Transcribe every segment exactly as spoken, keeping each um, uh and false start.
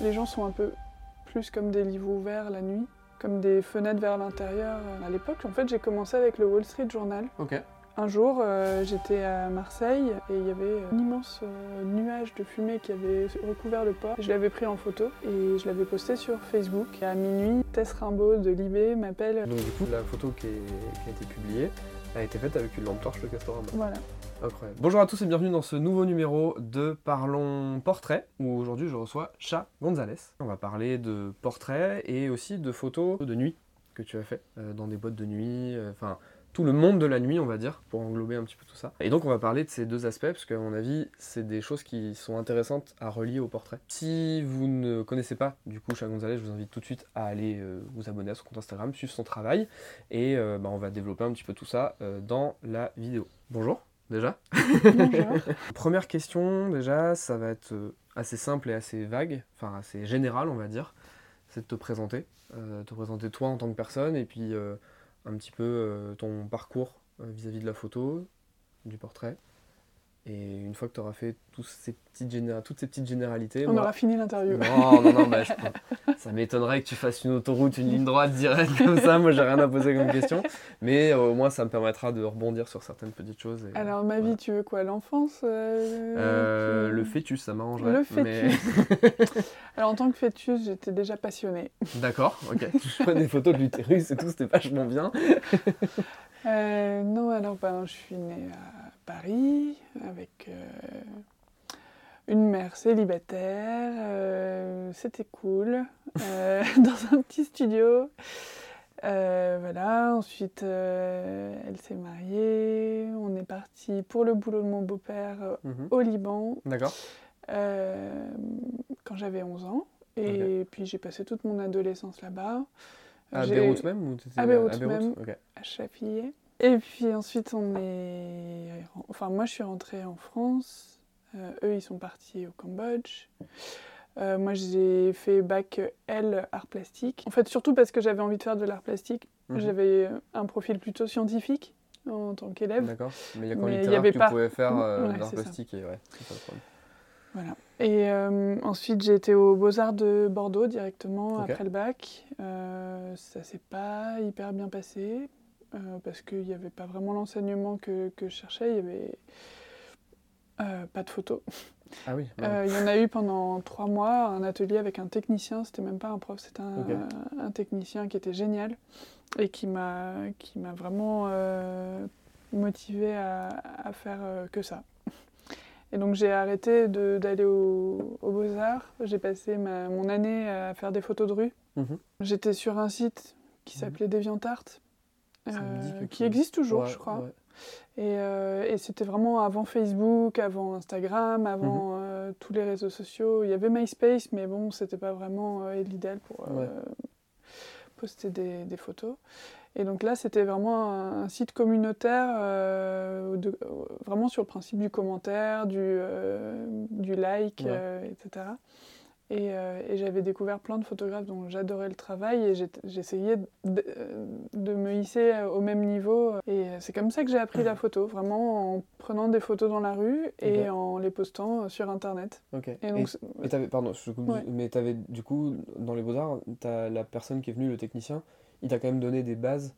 Les gens sont un peu plus comme des livres ouverts la nuit, comme des fenêtres vers l'intérieur. À l'époque, en fait, j'ai commencé avec le Wall Street Journal. Okay. Un jour, euh, j'étais à Marseille et il y avait un immense euh, nuage de fumée qui avait recouvert le port. Je l'avais pris en photo et je l'avais posté sur Facebook. Et à minuit, Tess Rimbaud de Libé m'appelle. Donc du coup, la photo qui, est, qui a été publiée a été faite avec une lampe torche de Castorama. Voilà. Incroyable. Bonjour à tous et bienvenue dans ce nouveau numéro de Parlons Portrait, où aujourd'hui je reçois C H A Gonzalez. On va parler de portraits et aussi de photos de nuit que tu as fait euh, dans des boîtes de nuit, enfin... Euh, tout le monde de la nuit, on va dire, pour englober un petit peu tout ça. Et donc on va parler de ces deux aspects, parce qu'à mon avis, c'est des choses qui sont intéressantes à relier au portrait. Si vous ne connaissez pas, du coup, C H A Gonzalez, je vous invite tout de suite à aller euh, vous abonner à son compte Instagram, suivre son travail, et euh, bah, on va développer un petit peu tout ça euh, dans la vidéo. Bonjour, déjà. Bonjour. Première question, déjà, ça va être assez simple et assez vague, enfin assez général, on va dire, c'est de te présenter, euh, te présenter toi en tant que personne, et puis... Euh, un petit peu euh, ton parcours euh, vis-à-vis de la photo, du portrait. Et une fois que tu auras fait tous ces petites géné- toutes ces petites généralités... On moi... aura fini l'interview. Non, non, non, bah, je... ça m'étonnerait que tu fasses une autoroute, une ligne droite directe comme ça. Moi, j'ai rien à poser comme question. Mais euh, au moins, ça me permettra de rebondir sur certaines petites choses. Et, Alors, ma vie, voilà. Tu veux quoi? L'enfance euh... Euh, tu... Le fœtus, ça m'arrangerait. Le fœtus. Mais... Alors, en tant que fœtus, j'étais déjà passionnée. D'accord, ok. Je prenais des photos de l'utérus et tout, c'était vachement bien. Euh, non, alors ben, je suis née à Paris avec euh, une mère célibataire, euh, c'était cool, euh, dans un petit studio, euh, voilà, ensuite euh, elle s'est mariée, on est parti pour le boulot de mon beau-père mmh. au Liban, D'accord. Euh, quand j'avais onze ans, et okay. puis j'ai passé toute mon adolescence là-bas. À j'ai... Beyrouth même ou À Beyrouth, à Beyrouth même, okay. à Chapillet. Et puis ensuite, on est... Enfin, moi, je suis rentrée en France. Euh, eux, ils sont partis au Cambodge. Euh, moi, j'ai fait bac Elle, art plastique. En fait, surtout parce que j'avais envie de faire de l'art plastique. Mm-hmm. J'avais un profil plutôt scientifique en tant qu'élève. D'accord. Mais il y a quand même littéraire que tu pas... pouvais faire euh, ouais, l'art plastique. Et, ouais, c'est ça le problème. Voilà. Et euh, ensuite, j'ai été aux Beaux-Arts de Bordeaux directement okay. après le bac. Euh, ça s'est pas hyper bien passé euh, parce qu'il n'y avait pas vraiment l'enseignement que, que je cherchais. Il n'y avait euh, pas de photos. Ah oui. Il euh, y en a eu pendant trois mois, un atelier avec un technicien. C'était même pas un prof, c'était un, okay. un, un technicien qui était génial et qui m'a, qui m'a vraiment euh, motivée à, à faire euh, que ça. Et donc j'ai arrêté de, d'aller au, au Beaux-Arts, j'ai passé ma, mon année à faire des photos de rue. Mmh. J'étais sur un site qui s'appelait mmh. DeviantArt, euh, qui existe toujours ouais, je crois. Ouais. Et, euh, et c'était vraiment avant Facebook, avant Instagram, avant mmh. euh, tous les réseaux sociaux. Il y avait MySpace, mais bon, c'était pas vraiment euh, l'idéal pour euh, ouais. poster des, des photos. Et donc là, c'était vraiment un, un site communautaire, euh, de, euh, vraiment sur le principe du commentaire, du, euh, du like, ouais. euh, et cetera. Et, euh, et j'avais découvert plein de photographes dont j'adorais le travail et j'ai, j'essayais de, de me hisser au même niveau. Et c'est comme ça que j'ai appris mmh. la photo, vraiment en prenant des photos dans la rue et okay. en les postant sur Internet. Okay. Et, donc, et, et t'avais, pardon, je coupe, ouais. mais t'avais du coup, dans les Beaux-Arts, t'as la personne qui est venue, le technicien, il t'a quand même donné des bases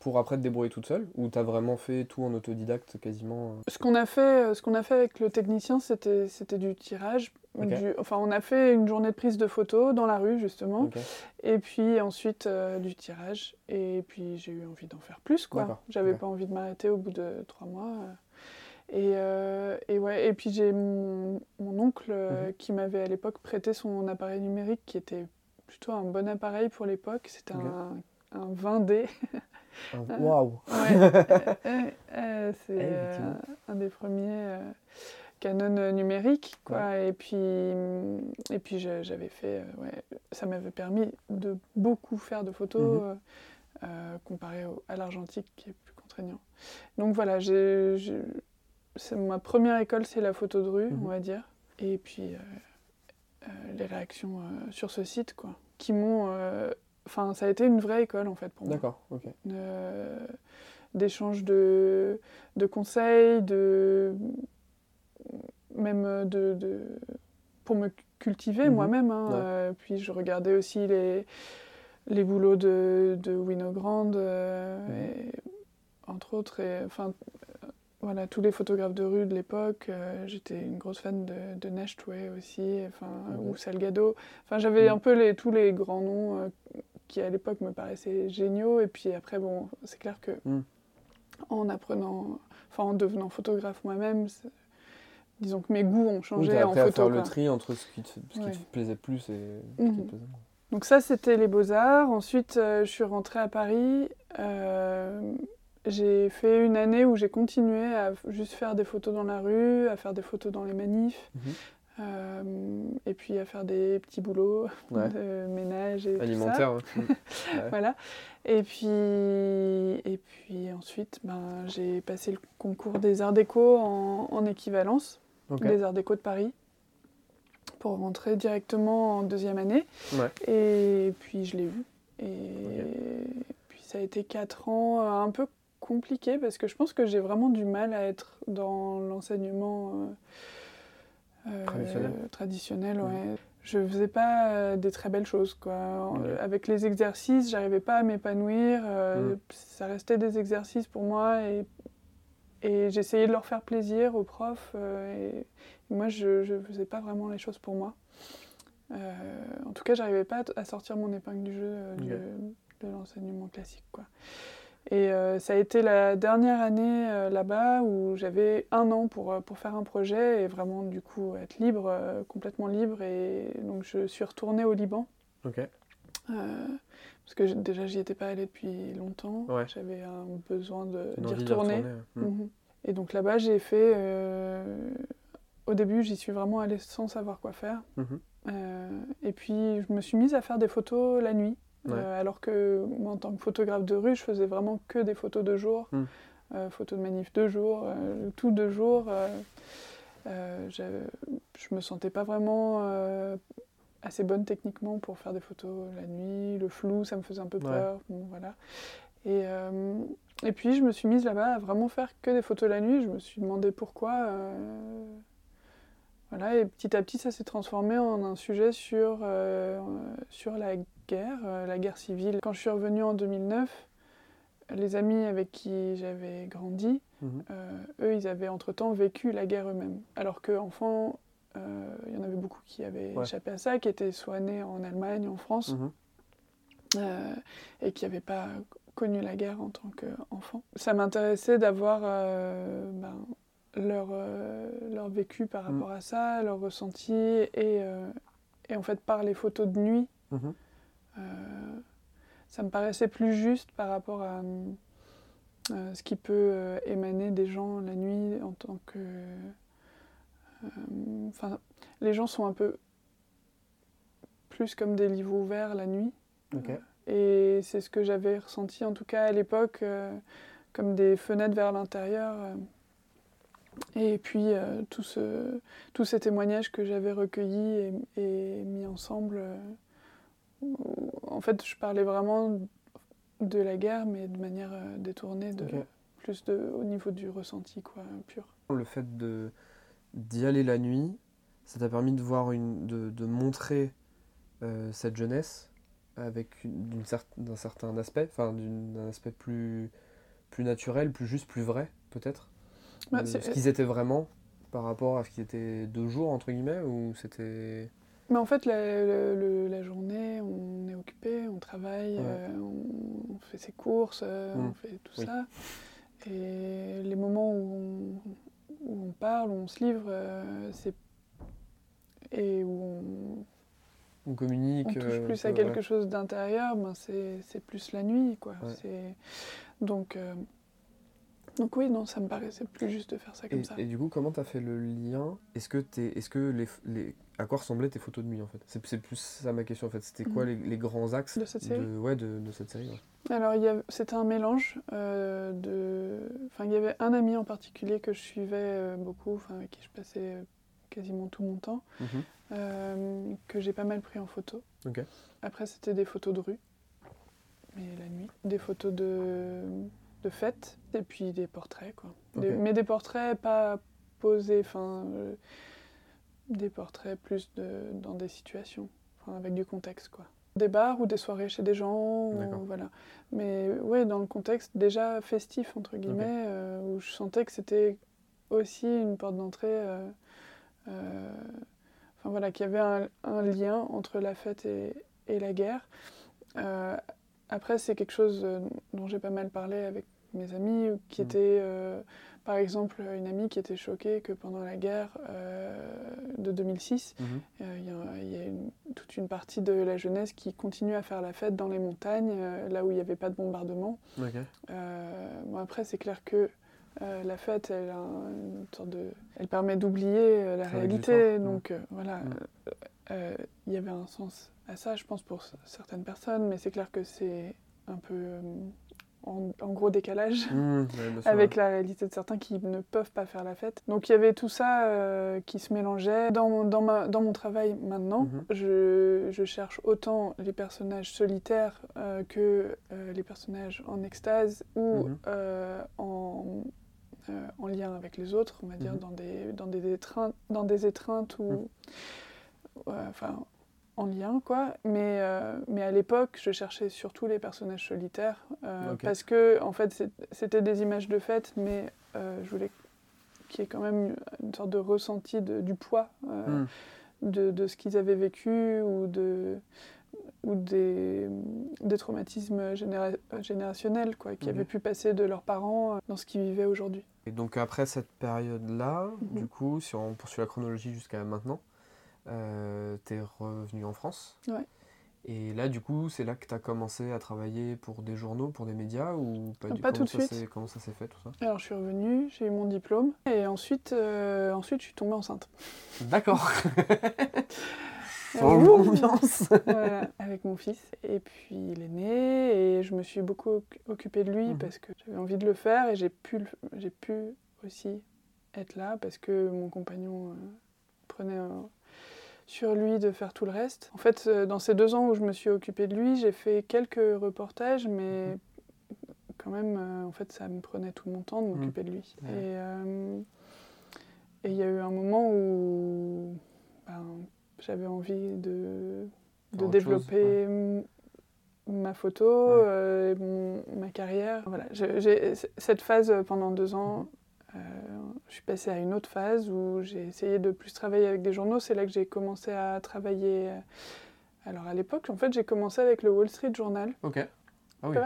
pour après te débrouiller toute seule ou t'as vraiment fait tout en autodidacte quasiment? Ce qu'on a fait, ce qu'on a fait avec le technicien, c'était, c'était du tirage. Okay. Du, enfin, on a fait une journée de prise de photos dans la rue, justement. Okay. Et puis ensuite, euh, du tirage. Et puis, j'ai eu envie d'en faire plus, quoi. D'accord. J'avais okay. pas envie de m'arrêter au bout de trois mois. Et, euh, et, ouais, et puis, j'ai mon, mon oncle mm-hmm. qui m'avait à l'époque prêté son appareil numérique qui était plutôt un bon appareil pour l'époque. C'était okay. un... un vingt D. Waouh! C'est euh, un des premiers euh, Canon numériques, quoi. Ouais. Et puis, et puis je, j'avais fait... Euh, ouais, ça m'avait permis de beaucoup faire de photos mm-hmm. euh, comparé au, à l'argentique, qui est plus contraignant. Donc voilà, j'ai, j'ai, c'est ma première école, c'est la photo de rue, mm-hmm. on va dire. Et puis, euh, euh, les réactions euh, sur ce site, quoi, qui m'ont... Euh, Enfin, ça a été une vraie école, en fait, pour moi. D'accord, ok. Euh, d'échanges de, de conseils, de... Même de, de... Pour me cultiver mmh. moi-même. Hein. Ouais. Euh, puis je regardais aussi les, les boulots de, de Winogrand, euh, mmh. entre autres. Et, enfin, voilà, tous les photographes de rue de l'époque. Euh, j'étais une grosse fan de, de Nachtwey aussi, enfin, mmh. ou Salgado. Enfin, j'avais mmh. un peu les, tous les grands noms euh, qui, à l'époque, me paraissaient géniaux. Et puis après, bon, c'est clair que mmh. en apprenant, enfin, en devenant photographe moi-même, c'est, disons que mes goûts ont changé oui, en photo. Tu as appris à faire quoi. Le tri entre ce qui te, ce ouais. qui te plaisait plus et ce mmh. qui te plaisait moins. Donc ça, c'était les Beaux-Arts. Ensuite, euh, je suis rentrée à Paris. Euh, j'ai fait une année où j'ai continué à juste faire des photos dans la rue, à faire des photos dans les manifs, mmh. euh, et puis à faire des petits boulots ouais. de ménage et alimentaire, tout ça. Ouais. Voilà. Et puis, et puis ensuite, ben, j'ai passé le concours des Arts déco en, en équivalence. Okay. Des Arts déco de Paris, pour rentrer directement en deuxième année. Ouais. Et puis je l'ai eu. Et okay. puis ça a été quatre ans un peu compliqué, parce que je pense que j'ai vraiment du mal à être dans l'enseignement euh, euh, traditionnel. traditionnel ouais. Ouais. Je faisais pas des très belles choses, quoi. Ouais. Avec les exercices, j'arrivais pas à m'épanouir. Euh, mm. Ça restait des exercices pour moi. Et Et j'essayais de leur faire plaisir aux profs. Euh, et, et moi, je ne faisais pas vraiment les choses pour moi. Euh, en tout cas, je n'arrivais pas à, t- à sortir mon épingle du jeu euh, du, de l'enseignement classique, quoi. Et euh, ça a été la dernière année euh, là-bas où j'avais un an pour, pour faire un projet et vraiment, du coup, être libre, euh, complètement libre. Et donc, je suis retournée au Liban. OK. Euh, parce que déjà j'y étais pas allée depuis longtemps, ouais. j'avais un besoin de, d'y retourner, retourner. Mmh. Mmh. Et donc là-bas j'ai fait, euh... au début j'y suis vraiment allée sans savoir quoi faire, mmh. euh... et puis je me suis mise à faire des photos la nuit, ouais. euh, alors que moi en tant que photographe de rue je faisais vraiment que des photos de jour, mmh. euh, photos de manif de jour, euh, tout de jour, euh... Euh, je... je me sentais pas vraiment... Euh... assez bonne techniquement pour faire des photos la nuit, le flou, ça me faisait un peu peur, ouais. bon, voilà. Et, euh, et puis je me suis mise là-bas à vraiment faire que des photos la nuit, je me suis demandé pourquoi, euh, voilà, et petit à petit ça s'est transformé en un sujet sur, euh, sur la guerre, euh, la guerre civile. Quand je suis revenue en deux mille neuf, les amis avec qui j'avais grandi, mmh. euh, eux ils avaient entre-temps vécu la guerre eux-mêmes, alors qu'enfants, il euh, y en avait beaucoup qui avaient ouais. échappé à ça, qui étaient soit nés en Allemagne, en France, mmh. euh, et qui n'avaient pas connu la guerre en tant qu'enfant. Ça m'intéressait d'avoir euh, ben, leur, euh, leur vécu par rapport mmh. à ça, leur ressenti, et, euh, et en fait par les photos de nuit, mmh. euh, ça me paraissait plus juste par rapport à euh, ce qui peut euh, émaner des gens la nuit en tant que... Enfin, les gens sont un peu plus comme des livres ouverts la nuit. Okay. Et c'est ce que j'avais ressenti, en tout cas à l'époque, euh, comme des fenêtres vers l'intérieur. Et puis, euh, tous ce, tout ces témoignages que j'avais recueillis et, et mis ensemble. Euh, en fait, je parlais vraiment de la guerre, mais de manière euh, détournée, de, okay. plus de, au niveau du ressenti, quoi, pur. Le fait de... d'y aller la nuit, ça t'a permis de voir une, de, de montrer euh, cette jeunesse avec une, d'une cer- d'un certain aspect, enfin d'un aspect plus plus naturel, plus juste, plus vrai peut-être. Bah, euh, ce qu'ils étaient vraiment par rapport à ce qu'ils étaient deux jours entre guillemets, ou c'était. Mais en fait, la, la, la journée, on est occupé, on travaille, ouais. euh, on, on fait ses courses, euh, mmh. on fait tout oui. ça, et les moments où on où on parle, où on se livre, euh, c'est... et où on, on communique, on touche euh, plus à quelque ouais. chose d'intérieur, ben c'est, c'est plus la nuit, quoi. Ouais. C'est... Donc, euh... donc oui, non, ça me paraissait plus juste de faire ça comme et, ça. Et du coup, comment t'as fait le lien ? Est-ce que, t'es, est-ce que les, les... à quoi ressemblaient tes photos de nuit, en fait ? C'est, c'est plus ça ma question, en fait. C'était quoi mmh. les, les grands axes de cette série ? de, ouais, de, de cette série ouais. Alors, il y avait, c'était un mélange euh, de... Enfin, il y avait un ami en particulier que je suivais euh, beaucoup, enfin, avec qui je passais euh, quasiment tout mon temps, mm-hmm. euh, que j'ai pas mal pris en photo. Okay. Après, c'était des photos de rue, mais la nuit. Des photos de, de fêtes, et puis des portraits, quoi. Des, okay. Mais des portraits pas posés, enfin... Euh, Des portraits plus de, dans des situations, enfin, avec du contexte, quoi. Des bars ou des soirées chez des gens, ou, voilà. Mais ouais, dans le contexte déjà festif, entre guillemets, okay. euh, où je sentais que c'était aussi une porte d'entrée... Euh, euh, enfin voilà, qu'il y avait un, un lien entre la fête et, et la guerre. Euh, après, c'est quelque chose dont j'ai pas mal parlé avec mes amis, qui mmh. étaient... Euh, par exemple, une amie qui était choquée que pendant la guerre euh, de deux mille six, il mmh. euh, y a, y a une, toute une partie de la jeunesse qui continue à faire la fête dans les montagnes, euh, là où il n'y avait pas de bombardement. Okay. Euh, bon, après, c'est clair que euh, la fête, elle, a une sorte de... elle permet d'oublier euh, la ça réalité. Donc mmh. euh, voilà, il mmh. euh, y avait un sens à ça, je pense, pour c- certaines personnes, mais c'est clair que c'est un peu... Euh, En, en gros décalage mmh, ouais, avec la réalité de certains qui ne peuvent pas faire la fête. Donc il y avait tout ça euh, qui se mélangeait. Dans, dans, ma, dans mon travail maintenant, mmh. je, je cherche autant les personnages solitaires euh, que euh, les personnages en extase ou mmh. euh, en, euh, en lien avec les autres, on va dire, mmh. dans, des, dans, des étreintes, dans des étreintes ou... Mmh. Ouais, enfin, en lien, quoi. Mais, euh, mais à l'époque, je cherchais surtout les personnages solitaires euh, okay. parce que, en fait, c'était des images de fête, mais euh, je voulais qu'il y ait quand même une sorte de ressenti de, du poids euh, mm. de, de ce qu'ils avaient vécu ou, de, ou des, des traumatismes généra- générationnels, quoi, qui mm. avaient pu passer de leurs parents dans ce qu'ils vivaient aujourd'hui. Et donc, après cette période-là, mm. du coup, si on poursuit la chronologie jusqu'à maintenant, Euh, t'es revenu en France. Ouais. Et là, du coup, c'est là que t'as commencé à travailler pour des journaux, pour des médias ou pas, du... pas tout de suite. Comment ça s'est fait tout ça ? Alors, je suis revenue, j'ai eu mon diplôme et ensuite, euh, ensuite, je suis tombée enceinte. D'accord. Sans l'ambiance. Voilà, avec mon fils. Et puis, il est né et je me suis beaucoup occupée de lui mmh. parce que j'avais envie de le faire et j'ai pu, j'ai pu aussi être là parce que mon compagnon euh, prenait un... sur lui de faire tout le reste. En fait, dans ces deux ans où je me suis occupée de lui, j'ai fait quelques reportages, mais quand même, euh, en fait, ça me prenait tout mon temps de m'occuper mmh. de lui. Ouais. Et euh, et il y a eu un moment où ben, j'avais envie de, de développer chose, ouais. m- ma photo, ouais. euh, mon, ma carrière. Voilà, j'ai, j'ai, cette phase pendant deux ans, Euh, je suis passée à une autre phase où j'ai essayé de plus travailler avec des journaux. C'est là que j'ai commencé à travailler. Alors à l'époque, en fait, j'ai commencé avec le Wall Street Journal. Ok. Ah oui.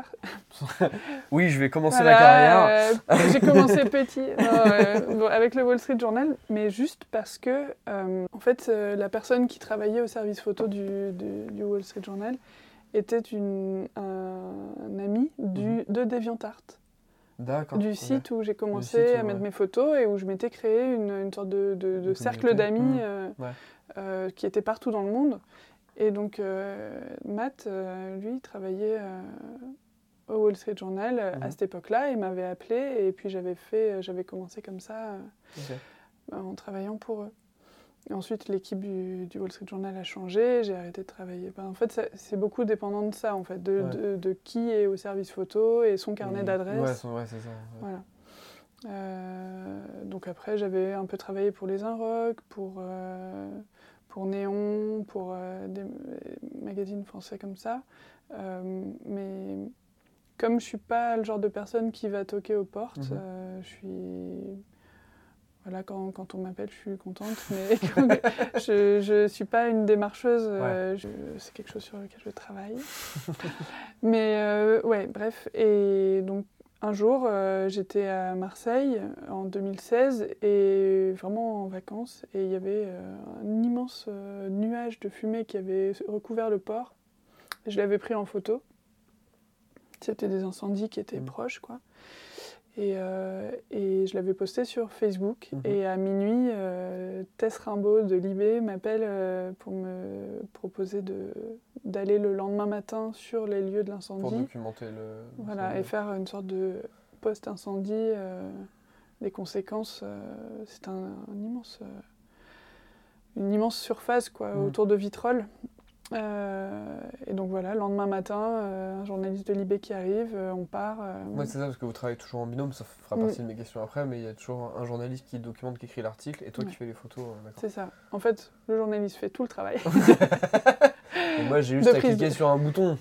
Oui, je vais commencer voilà, la carrière. Euh, j'ai commencé petit non, euh, bon, avec le Wall Street Journal, mais juste parce que, euh, en fait, euh, la personne qui travaillait au service photo du, du, du Wall Street Journal était une, un, un ami du, de DeviantArt. D'accord, du site ouais. où j'ai commencé site, à mettre ouais. mes photos et où je m'étais créé une, une sorte de, de, de cercle d'amis mmh. euh, ouais. euh, qui était partout dans le monde. Et donc euh, Matt, euh, lui, travaillait euh, au Wall Street Journal mmh. à cette époque-là. Il m'avait appelé et puis j'avais, fait, j'avais commencé comme ça euh, okay. en travaillant pour eux. Et ensuite, l'équipe du, du Wall Street Journal a changé, j'ai arrêté de travailler. Ben, en fait, ça, c'est beaucoup dépendant de ça, en fait, de, ouais. de, de qui est au service photo et son carnet et, d'adresse. Ouais, son, ouais, c'est ça. Ouais. Voilà. Euh, donc après, j'avais un peu travaillé pour les Inrocks, pour, euh, pour Néon, pour euh, des magazines français comme ça. Euh, mais comme je ne suis pas le genre de personne qui va toquer aux portes, mmh. euh, je suis... Voilà, quand, quand on m'appelle, je suis contente, mais je ne suis pas une démarcheuse, ouais. euh, je, c'est quelque chose sur lequel je travaille. Mais euh, ouais, bref, et donc un jour, euh, j'étais à Marseille en deux mille seize, et vraiment en vacances, et il y avait euh, un immense euh, nuage de fumée qui avait recouvert le port. Je l'avais pris en photo, c'était des incendies qui étaient mmh. proches, quoi. Et, euh, et je l'avais posté sur Facebook. Mmh. Et à minuit, euh, Tess Rimbaud de Libé m'appelle euh, pour me proposer de, d'aller le lendemain matin sur les lieux de l'incendie. Pour documenter le... Voilà, et faire une sorte de post-incendie, euh, des conséquences. Euh, c'est un, un immense, euh, une immense surface, quoi, mmh. autour de Vitrolles. Euh, et donc voilà, le lendemain matin, euh, un journaliste de Libé qui arrive, euh, on part. Euh, oui, c'est ça, parce que vous travaillez toujours en binôme, ça fera partie mm. de mes questions après, mais il y a toujours un journaliste qui documente, qui écrit l'article, et toi ouais. qui fais les photos. Euh, d'accord. C'est ça. En fait, le journaliste fait tout le travail. Et moi, j'ai juste à cliquer de... sur un bouton.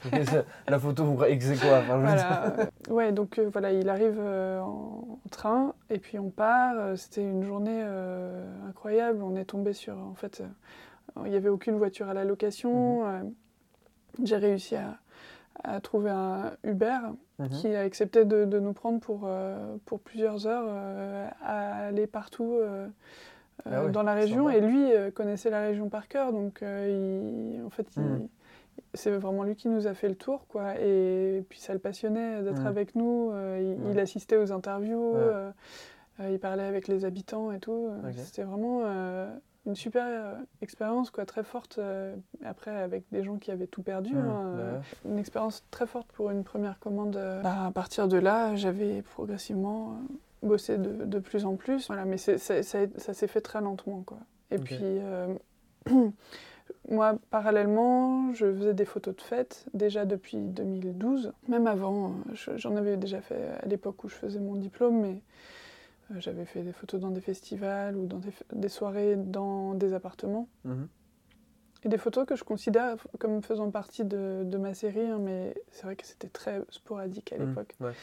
La photo, vous c'est quoi enfin, voilà. Ouais, donc euh, voilà, il arrive euh, en train, et puis on part. C'était une journée euh, incroyable. On est tombé sur, en fait... Euh, il n'y avait aucune voiture à la location. Mmh. Euh, j'ai réussi à, à trouver un Uber mmh. qui a accepté de, de nous prendre pour, euh, pour plusieurs heures euh, à aller partout euh, ah euh, oui, dans la région. Et lui euh, connaissait la région par cœur. Donc, euh, il, en fait, il, mmh. c'est vraiment lui qui nous a fait le tour, quoi. Et, et puis, ça le passionnait d'être mmh. avec nous. Euh, il, mmh. il assistait aux interviews. Ouais. Euh, euh, il parlait avec les habitants et tout. Okay. C'était vraiment... Euh, une super euh, expérience, quoi, très forte, euh, après avec des gens qui avaient tout perdu, mmh, hein, bah euh, ouais. une expérience très forte pour une première commande. Euh, bah, à partir de là, j'avais progressivement euh, bossé de, de plus en plus, voilà, mais c'est, c'est, ça, ça s'est fait très lentement, quoi. Et okay. puis, euh, moi, parallèlement, je faisais des photos de fêtes, déjà depuis deux mille douze, même avant, je, j'en avais déjà fait à l'époque où je faisais mon diplôme, mais... J'avais fait des photos dans des festivals ou dans des, des soirées dans des appartements. Mmh. Et des photos que je considère comme faisant partie de, de ma série, hein, mais c'est vrai que c'était très sporadique à l'époque. Mmh, ouais.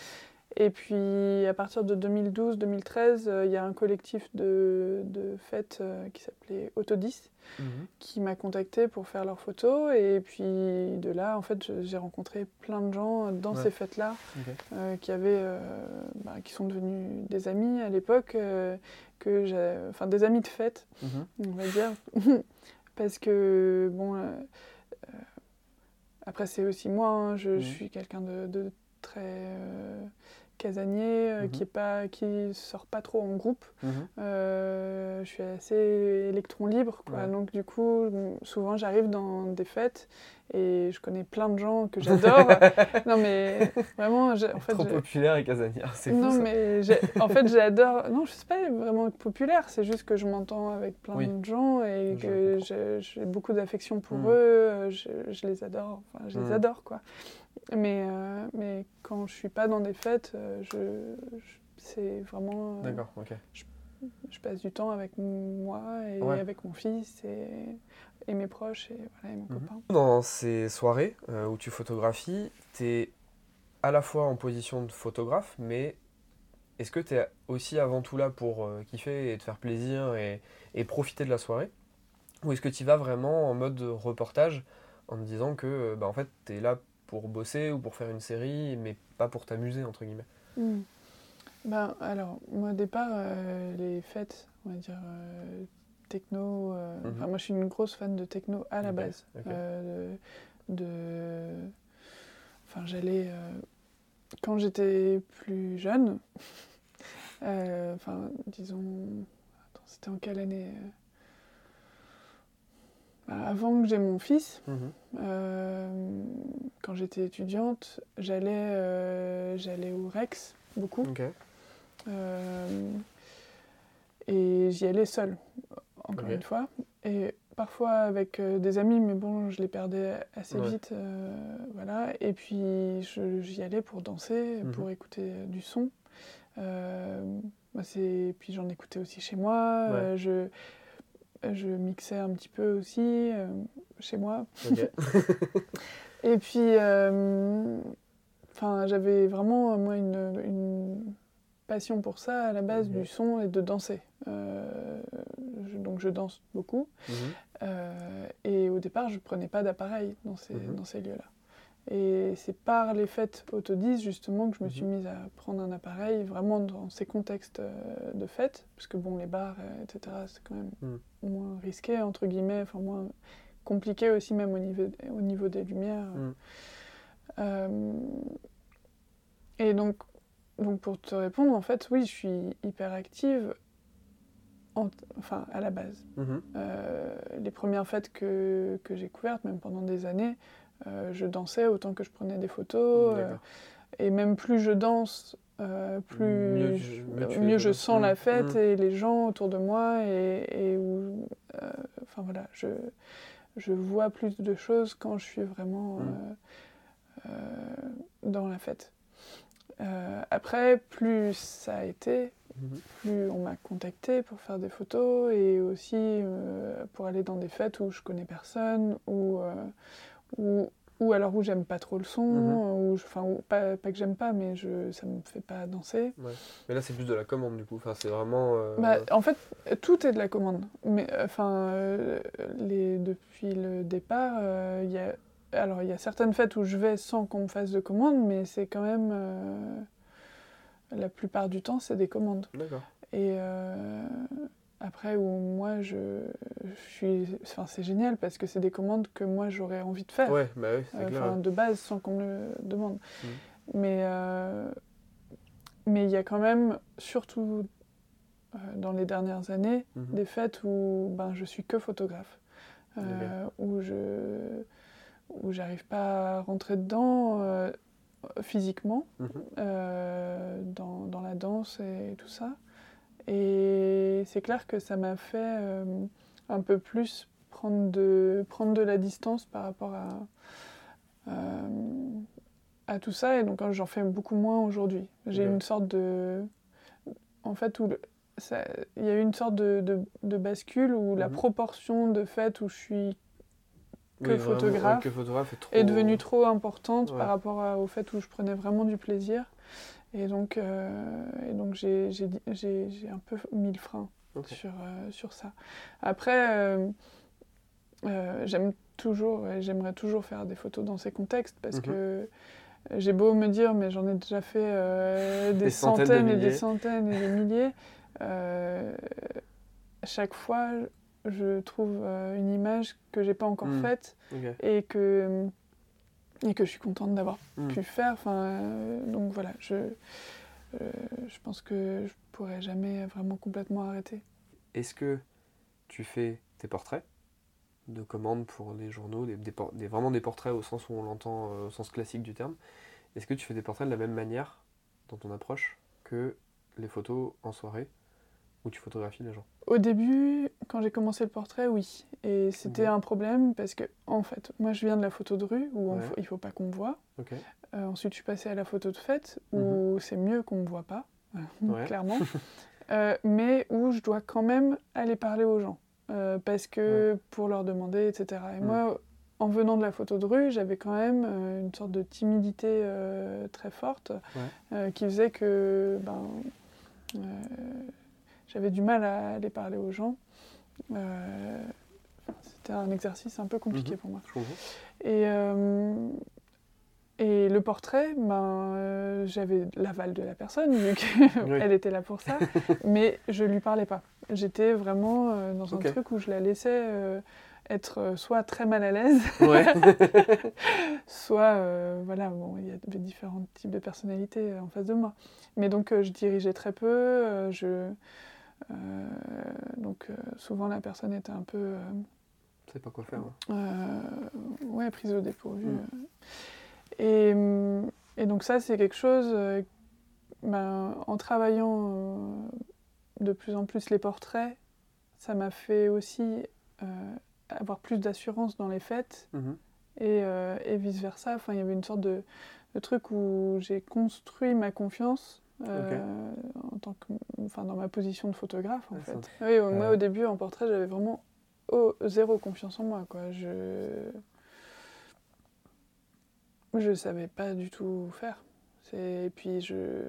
Et puis, à partir de deux mille douze deux mille treize, euh, il y a un collectif de, de fêtes euh, qui s'appelait Autodis, mmh. qui m'a contactée pour faire leurs photos. Et puis, de là, en fait, je, j'ai rencontré plein de gens dans ouais. ces fêtes-là, okay. euh, qui, avaient, euh, bah, qui sont devenus des amis à l'époque, euh, que j'ai, enfin, des amis de fête, mmh. on va dire. Parce que, bon, euh, euh, après, c'est aussi moi, hein, je, mmh. je suis quelqu'un de, de très... Euh, casanier, euh, mm-hmm. qui est pas, qui sort pas trop en groupe. Mm-hmm. Euh, je suis assez électron libre, quoi. Ouais. Donc du coup, souvent j'arrive dans des fêtes et je connais plein de gens que j'adore. Non mais vraiment, j'ai, en fait, trop j'ai... populaire et casanière, c'est non, fou. Non mais j'ai... en fait, j'adore. Non, je sais pas vraiment populaire. C'est juste que je m'entends avec plein oui. de gens et je que j'ai, j'ai beaucoup d'affection pour mm. eux. Je, je les adore. Enfin, je mm. les adore, quoi. Mais, euh, mais quand je suis pas dans des fêtes, euh, je, je, c'est vraiment... Euh, D'accord, ok. Je, je passe du temps avec moi et ouais. avec mon fils et, et mes proches et, voilà, et mon mm-hmm. copain. Dans ces soirées euh, où tu photographies, t'es à la fois en position de photographe, mais est-ce que t'es aussi avant tout là pour euh, kiffer et te faire plaisir et, et profiter de la soirée? Ou est-ce que tu vas vraiment en mode reportage en te disant que bah, en fait, t'es là pour bosser ou pour faire une série, mais pas pour t'amuser, entre guillemets. Mmh. Ben, alors, moi, au départ, euh, les fêtes, on va dire, euh, techno... Euh, mmh. Moi, je suis une grosse fan de techno à la okay. base. Okay. Euh, de... Enfin, j'allais... Euh, quand j'étais plus jeune, enfin, euh, disons... Attends, c'était en quelle année ? Avant que j'aie mon fils, mmh. euh, quand j'étais étudiante, j'allais, euh, j'allais au Rex, beaucoup. Okay. Euh, et j'y allais seule, encore okay. une fois. Et parfois avec euh, des amis, mais bon, je les perdais assez ouais. vite. Euh, voilà. Et puis, je, j'y allais pour danser, mmh. pour écouter du son. Euh, bah c'est... Puis j'en écoutais aussi chez moi. Ouais. Euh, je... Je mixais un petit peu aussi, euh, chez moi. Okay. Et puis, euh, j'avais vraiment, moi, une, une passion pour ça, à la base, okay. du son et de danser. Euh, je, donc, je danse beaucoup. Mm-hmm. Euh, et au départ, je ne prenais pas d'appareil dans ces, mm-hmm. dans ces lieux-là. Et c'est par les fêtes Autodis, justement, que je me suis mise à prendre un appareil, vraiment dans ces contextes euh, de fêtes, parce que bon, les bars, euh, et cetera, c'est quand même mm. moins risqué, entre guillemets, enfin moins compliqué aussi, même au niveau, au niveau des lumières. Mm. Euh, et donc, donc, pour te répondre, en fait, oui, je suis hyper active, en, enfin, à la base. Mm-hmm. Euh, les premières fêtes que, que j'ai couvertes, même pendant des années, Euh, je dansais autant que je prenais des photos, euh, et même plus je danse, euh, plus mieux je, euh, mieux je sens la fête mmh. et les gens autour de moi, et, et où, enfin euh, voilà, je, je vois plus de choses quand je suis vraiment euh, euh, dans la fête. Euh, après, plus ça a été, plus on m'a contactée pour faire des photos et aussi euh, pour aller dans des fêtes où je connais personne, où, euh, où, ou alors où j'aime pas trop le son, mm-hmm. où je, enfin, où, pas, pas que j'aime pas, mais je, ça me fait pas danser. Ouais. Mais là, c'est plus de la commande, du coup. Enfin, c'est vraiment... Euh... Bah, en fait, tout est de la commande. Mais, enfin, euh, les, depuis le départ, euh, y a, alors, il y a certaines fêtes où je vais sans qu'on me fasse de commande, mais c'est quand même... Euh, la plupart du temps, c'est des commandes. D'accord. Et euh, après, où moi, je, je suis... Enfin, c'est génial, parce que c'est des commandes que moi, j'aurais envie de faire. Ouais, bah oui, c'est euh, clair. Enfin, de base, sans qu'on me le demande. Mmh. Mais euh, mais il y a quand même, surtout euh, dans les dernières années, mmh. des fêtes où ben, je suis que photographe. Euh, où je... Où j'arrive pas à rentrer dedans... Euh, physiquement, mmh. euh, dans, dans la danse et tout ça. Et c'est clair que ça m'a fait euh, un peu plus prendre de, prendre de la distance par rapport à, euh, à tout ça. Et donc, j'en fais beaucoup moins aujourd'hui. J'ai mmh. une sorte de... En fait, où le, ça, y a eu une sorte de, de, de bascule où mmh. la proportion de fait où je suis que, oui, photographe vraiment, que photographe est, trop... est devenue trop importante ouais. par rapport à, au fait où je prenais vraiment du plaisir. Et donc, euh, et donc j'ai, j'ai, j'ai, j'ai un peu mis le frein okay. sur, euh, sur ça. Après, euh, euh, j'aime toujours et j'aimerais toujours faire des photos dans ces contextes parce mm-hmm. que j'ai beau me dire, mais j'en ai déjà fait euh, des, des centaines, centaines de et des centaines et des milliers. Euh, chaque fois... je trouve euh, une image que j'ai pas encore mmh. faite okay. et que et que je suis contente d'avoir mmh. pu faire. Enfin, euh, donc voilà, je euh, je pense que je pourrais jamais vraiment complètement arrêter. Est-ce que tu fais tes portraits de commande pour les journaux, des, des, por- des vraiment des portraits au sens où on l'entend, euh, au sens classique du terme? Est-ce que tu fais des portraits de la même manière dans ton approche que les photos en soirée où tu photographies les gens? Au début, quand j'ai commencé le portrait, oui. Et c'était ouais. un problème parce que, en fait, moi je viens de la photo de rue où ouais. faut, il ne faut pas qu'on me voit. Okay. Euh, ensuite, je suis passée à la photo de fête où mm-hmm. c'est mieux qu'on ne me voit pas, ouais. clairement. euh, mais où je dois quand même aller parler aux gens euh, parce que ouais. pour leur demander, et cetera. Et mm. moi, en venant de la photo de rue, j'avais quand même euh, une sorte de timidité euh, très forte ouais. euh, qui faisait que... Ben, euh, j'avais du mal à aller parler aux gens. Euh, c'était un exercice un peu compliqué mmh, pour moi. Et, euh, et le portrait, ben, euh, j'avais l'aval de la personne, vu qu'elle oui. était là pour ça, mais je ne lui parlais pas. J'étais vraiment euh, dans un okay. truc où je la laissais euh, être soit très mal à l'aise, ouais. soit... Euh, voilà, bon, il y avait différents types de personnalités en face de moi. Mais donc, euh, je dirigeais très peu, euh, je... Euh, donc euh, souvent la personne était un peu euh, je sais pas quoi faire hein. euh, ouais prise au dépourvu mmh. euh. et, et donc ça c'est quelque chose euh, ben, en travaillant euh, de plus en plus les portraits, ça m'a fait aussi euh, avoir plus d'assurance dans les fêtes mmh. et, euh, et vice versa. Enfin, il y avait une sorte de, de truc où j'ai construit ma confiance Euh, okay. en tant que, enfin, dans ma position de photographe en ah, fait. Ça. Oui, moi euh... au début en portrait j'avais vraiment oh, zéro confiance en moi quoi. Je je savais pas du tout faire. C'est... Et puis je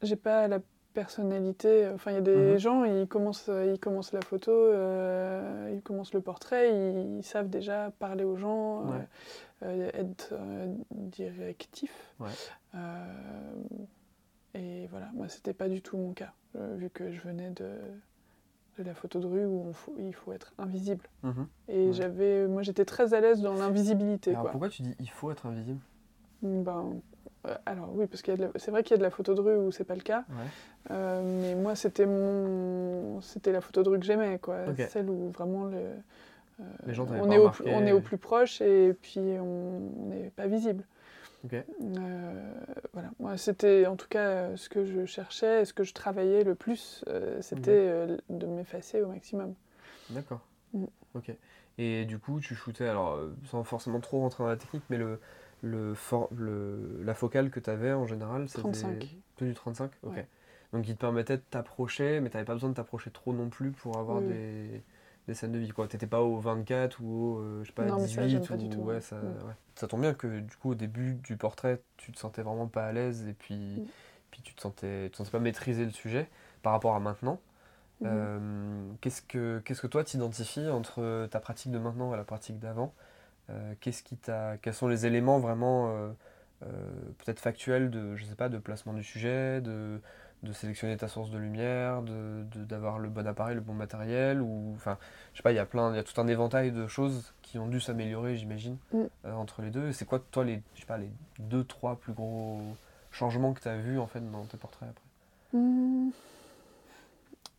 j'ai pas la personnalité. Enfin il y a des mm-hmm. gens ils commencent ils commencent la photo, euh, ils commencent le portrait, ils, ils savent déjà parler aux gens, ouais. euh, être euh, directif. Ouais. Euh, et voilà, moi c'était pas du tout mon cas, euh, vu que je venais de, de la photo de rue où on faut, il faut être invisible. Mmh. Et ouais. j'avais, moi j'étais très à l'aise dans l'invisibilité. Alors quoi. Pourquoi tu dis il faut être invisible? Ben, euh, alors oui, parce qu'il y a de la, c'est vrai qu'il y a de la photo de rue où c'est pas le cas, ouais. euh, mais moi c'était mon, c'était la photo de rue que j'aimais quoi, okay. celle où vraiment le, euh, les gens t'avaient on, pas est au, on est au plus proche et puis on n'est pas visible. Okay. Euh, voilà. Moi, c'était en tout cas euh, ce que je cherchais, ce que je travaillais le plus, euh, c'était okay. euh, de m'effacer au maximum. D'accord. Mm. Ok. Et du coup, tu shootais, alors sans forcément trop rentrer dans la technique, mais le, le, for, le la focale que tu avais en général, c'était trente-cinq. Tenue trente-cinq, ok. Ouais. Donc il te permettait de t'approcher, mais tu n'avais pas besoin de t'approcher trop non plus pour avoir mmh. des, des scènes de vie. Tu n'étais pas au vingt-quatre ou au euh, je sais pas, non, dix-huit. Ça, ou, pas ouais, ça, mmh. ouais. ça tombe bien que du coup, au début du portrait, tu te sentais vraiment pas à l'aise et puis, mmh. puis tu te sentais, tu te sentais pas maîtriser le sujet par rapport à maintenant. Mmh. Euh, qu'est-ce que qu'est-ce que toi t'identifies entre ta pratique de maintenant et la pratique d'avant? euh, qu'est-ce qui t'a, quels sont les éléments vraiment euh, euh, peut-être factuels de je sais pas de placement du sujet, de de sélectionner ta source de lumière, de, de d'avoir le bon appareil, le bon matériel, ou enfin je sais pas, il y a plein il y a tout un éventail de choses qui ont dû s'améliorer, j'imagine, mmh. euh, entre les deux. Et c'est quoi toi les je sais pas les deux trois plus gros changements que t'as vus en fait dans tes portraits après? Mmh.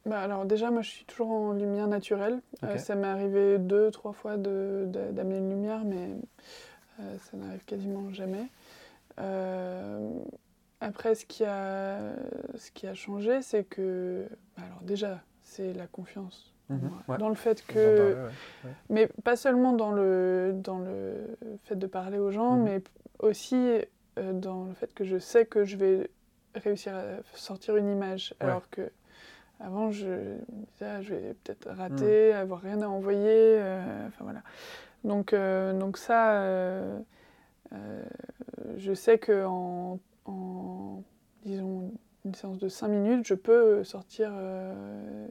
Bah alors déjà moi je suis toujours en lumière naturelle, okay. euh, ça m'est arrivé deux, trois fois de, de, d'amener une lumière mais euh, ça n'arrive quasiment jamais. Euh, après ce qui, a, ce qui a changé c'est que, bah alors déjà c'est la confiance mmh, ouais. dans le fait que, parler, ouais. Ouais. mais pas seulement dans le, dans le fait de parler aux gens mmh. mais aussi euh, dans le fait que je sais que je vais réussir à sortir une image ouais. alors que avant, je disais, je vais peut-être rater, mmh. avoir rien à envoyer, euh, enfin voilà. Donc, euh, donc ça, euh, euh, je sais qu'en, en, disons, une séance de cinq minutes, je peux sortir, euh,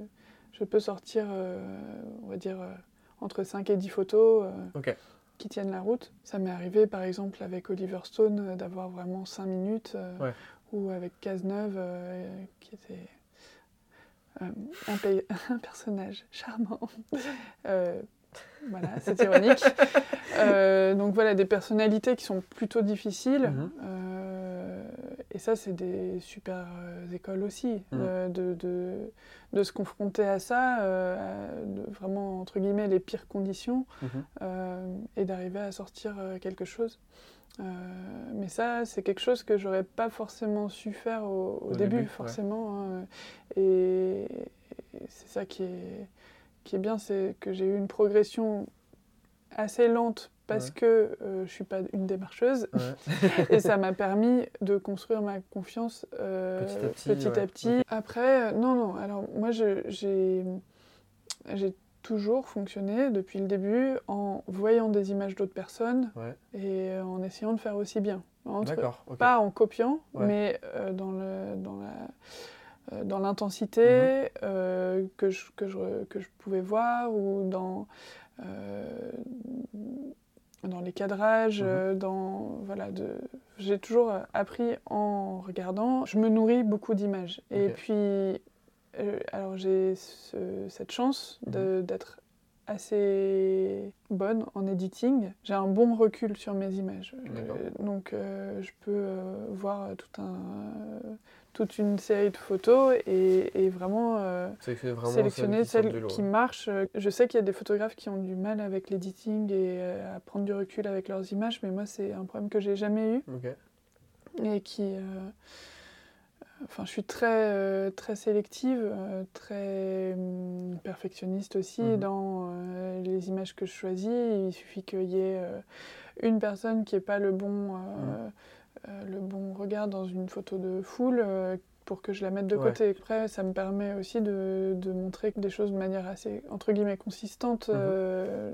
je peux sortir euh, on va dire, euh, entre cinq et dix photos euh, okay. qui tiennent la route. Ça m'est arrivé, par exemple, avec Oliver Stone, d'avoir vraiment cinq minutes, euh, ouais. ou avec Cazeneuve, euh, qui était... Euh, un, paye- un personnage charmant, euh, voilà, c'est ironique. Euh, donc voilà, des personnalités qui sont plutôt difficiles, mm-hmm. euh, et ça c'est des super euh, écoles aussi, mm-hmm. euh, de, de, de se confronter à ça, euh, à de, vraiment entre guillemets les pires conditions, mm-hmm. euh, et d'arriver à sortir euh, quelque chose. Euh, mais ça, c'est quelque chose que j'aurais pas forcément su faire au, au, au début, début, forcément. Ouais. Hein. Et, et c'est ça qui est, qui est bien, c'est que j'ai eu une progression assez lente parce ouais. que euh, je suis pas une démarcheuse. Ouais. Et ça m'a permis de construire ma confiance euh, petit à petit. Petit ouais. à petit. Okay. Après, euh, non, non, alors moi, je, j'ai... j'ai toujours fonctionné depuis le début en voyant des images d'autres personnes ouais. et en essayant de faire aussi bien. Entre, D'accord, okay. Pas en copiant, ouais. mais euh, dans, le, dans, la, euh, dans l'intensité mm-hmm. euh, que, je, que, je, que je pouvais voir, ou dans, euh, dans les cadrages. Mm-hmm. Dans, voilà, de, j'ai toujours appris en regardant. Je me nourris beaucoup d'images. Okay. Et puis... Alors j'ai ce, cette chance de, mmh. d'être assez bonne en editing. J'ai un bon recul sur mes images. Euh, donc euh, je peux euh, voir tout un, euh, toute une série de photos et, et vraiment, euh, vraiment sélectionner celles qui, qui marchent. Je sais qu'il y a des photographes qui ont du mal avec l'editing et euh, à prendre du recul avec leurs images, mais moi c'est un problème que j'ai jamais eu. Okay. Et qui... Euh, Enfin, je suis très, euh, très sélective, euh, très euh, perfectionniste aussi mmh. dans euh, les images que je choisis. Il suffit qu'il y ait euh, une personne qui n'ait pas le bon, euh, mmh. euh, le bon regard dans une photo de foule euh, pour que je la mette de ouais. côté. Après, ça me permet aussi de, de montrer des choses de manière assez, entre guillemets, consistante mmh. euh,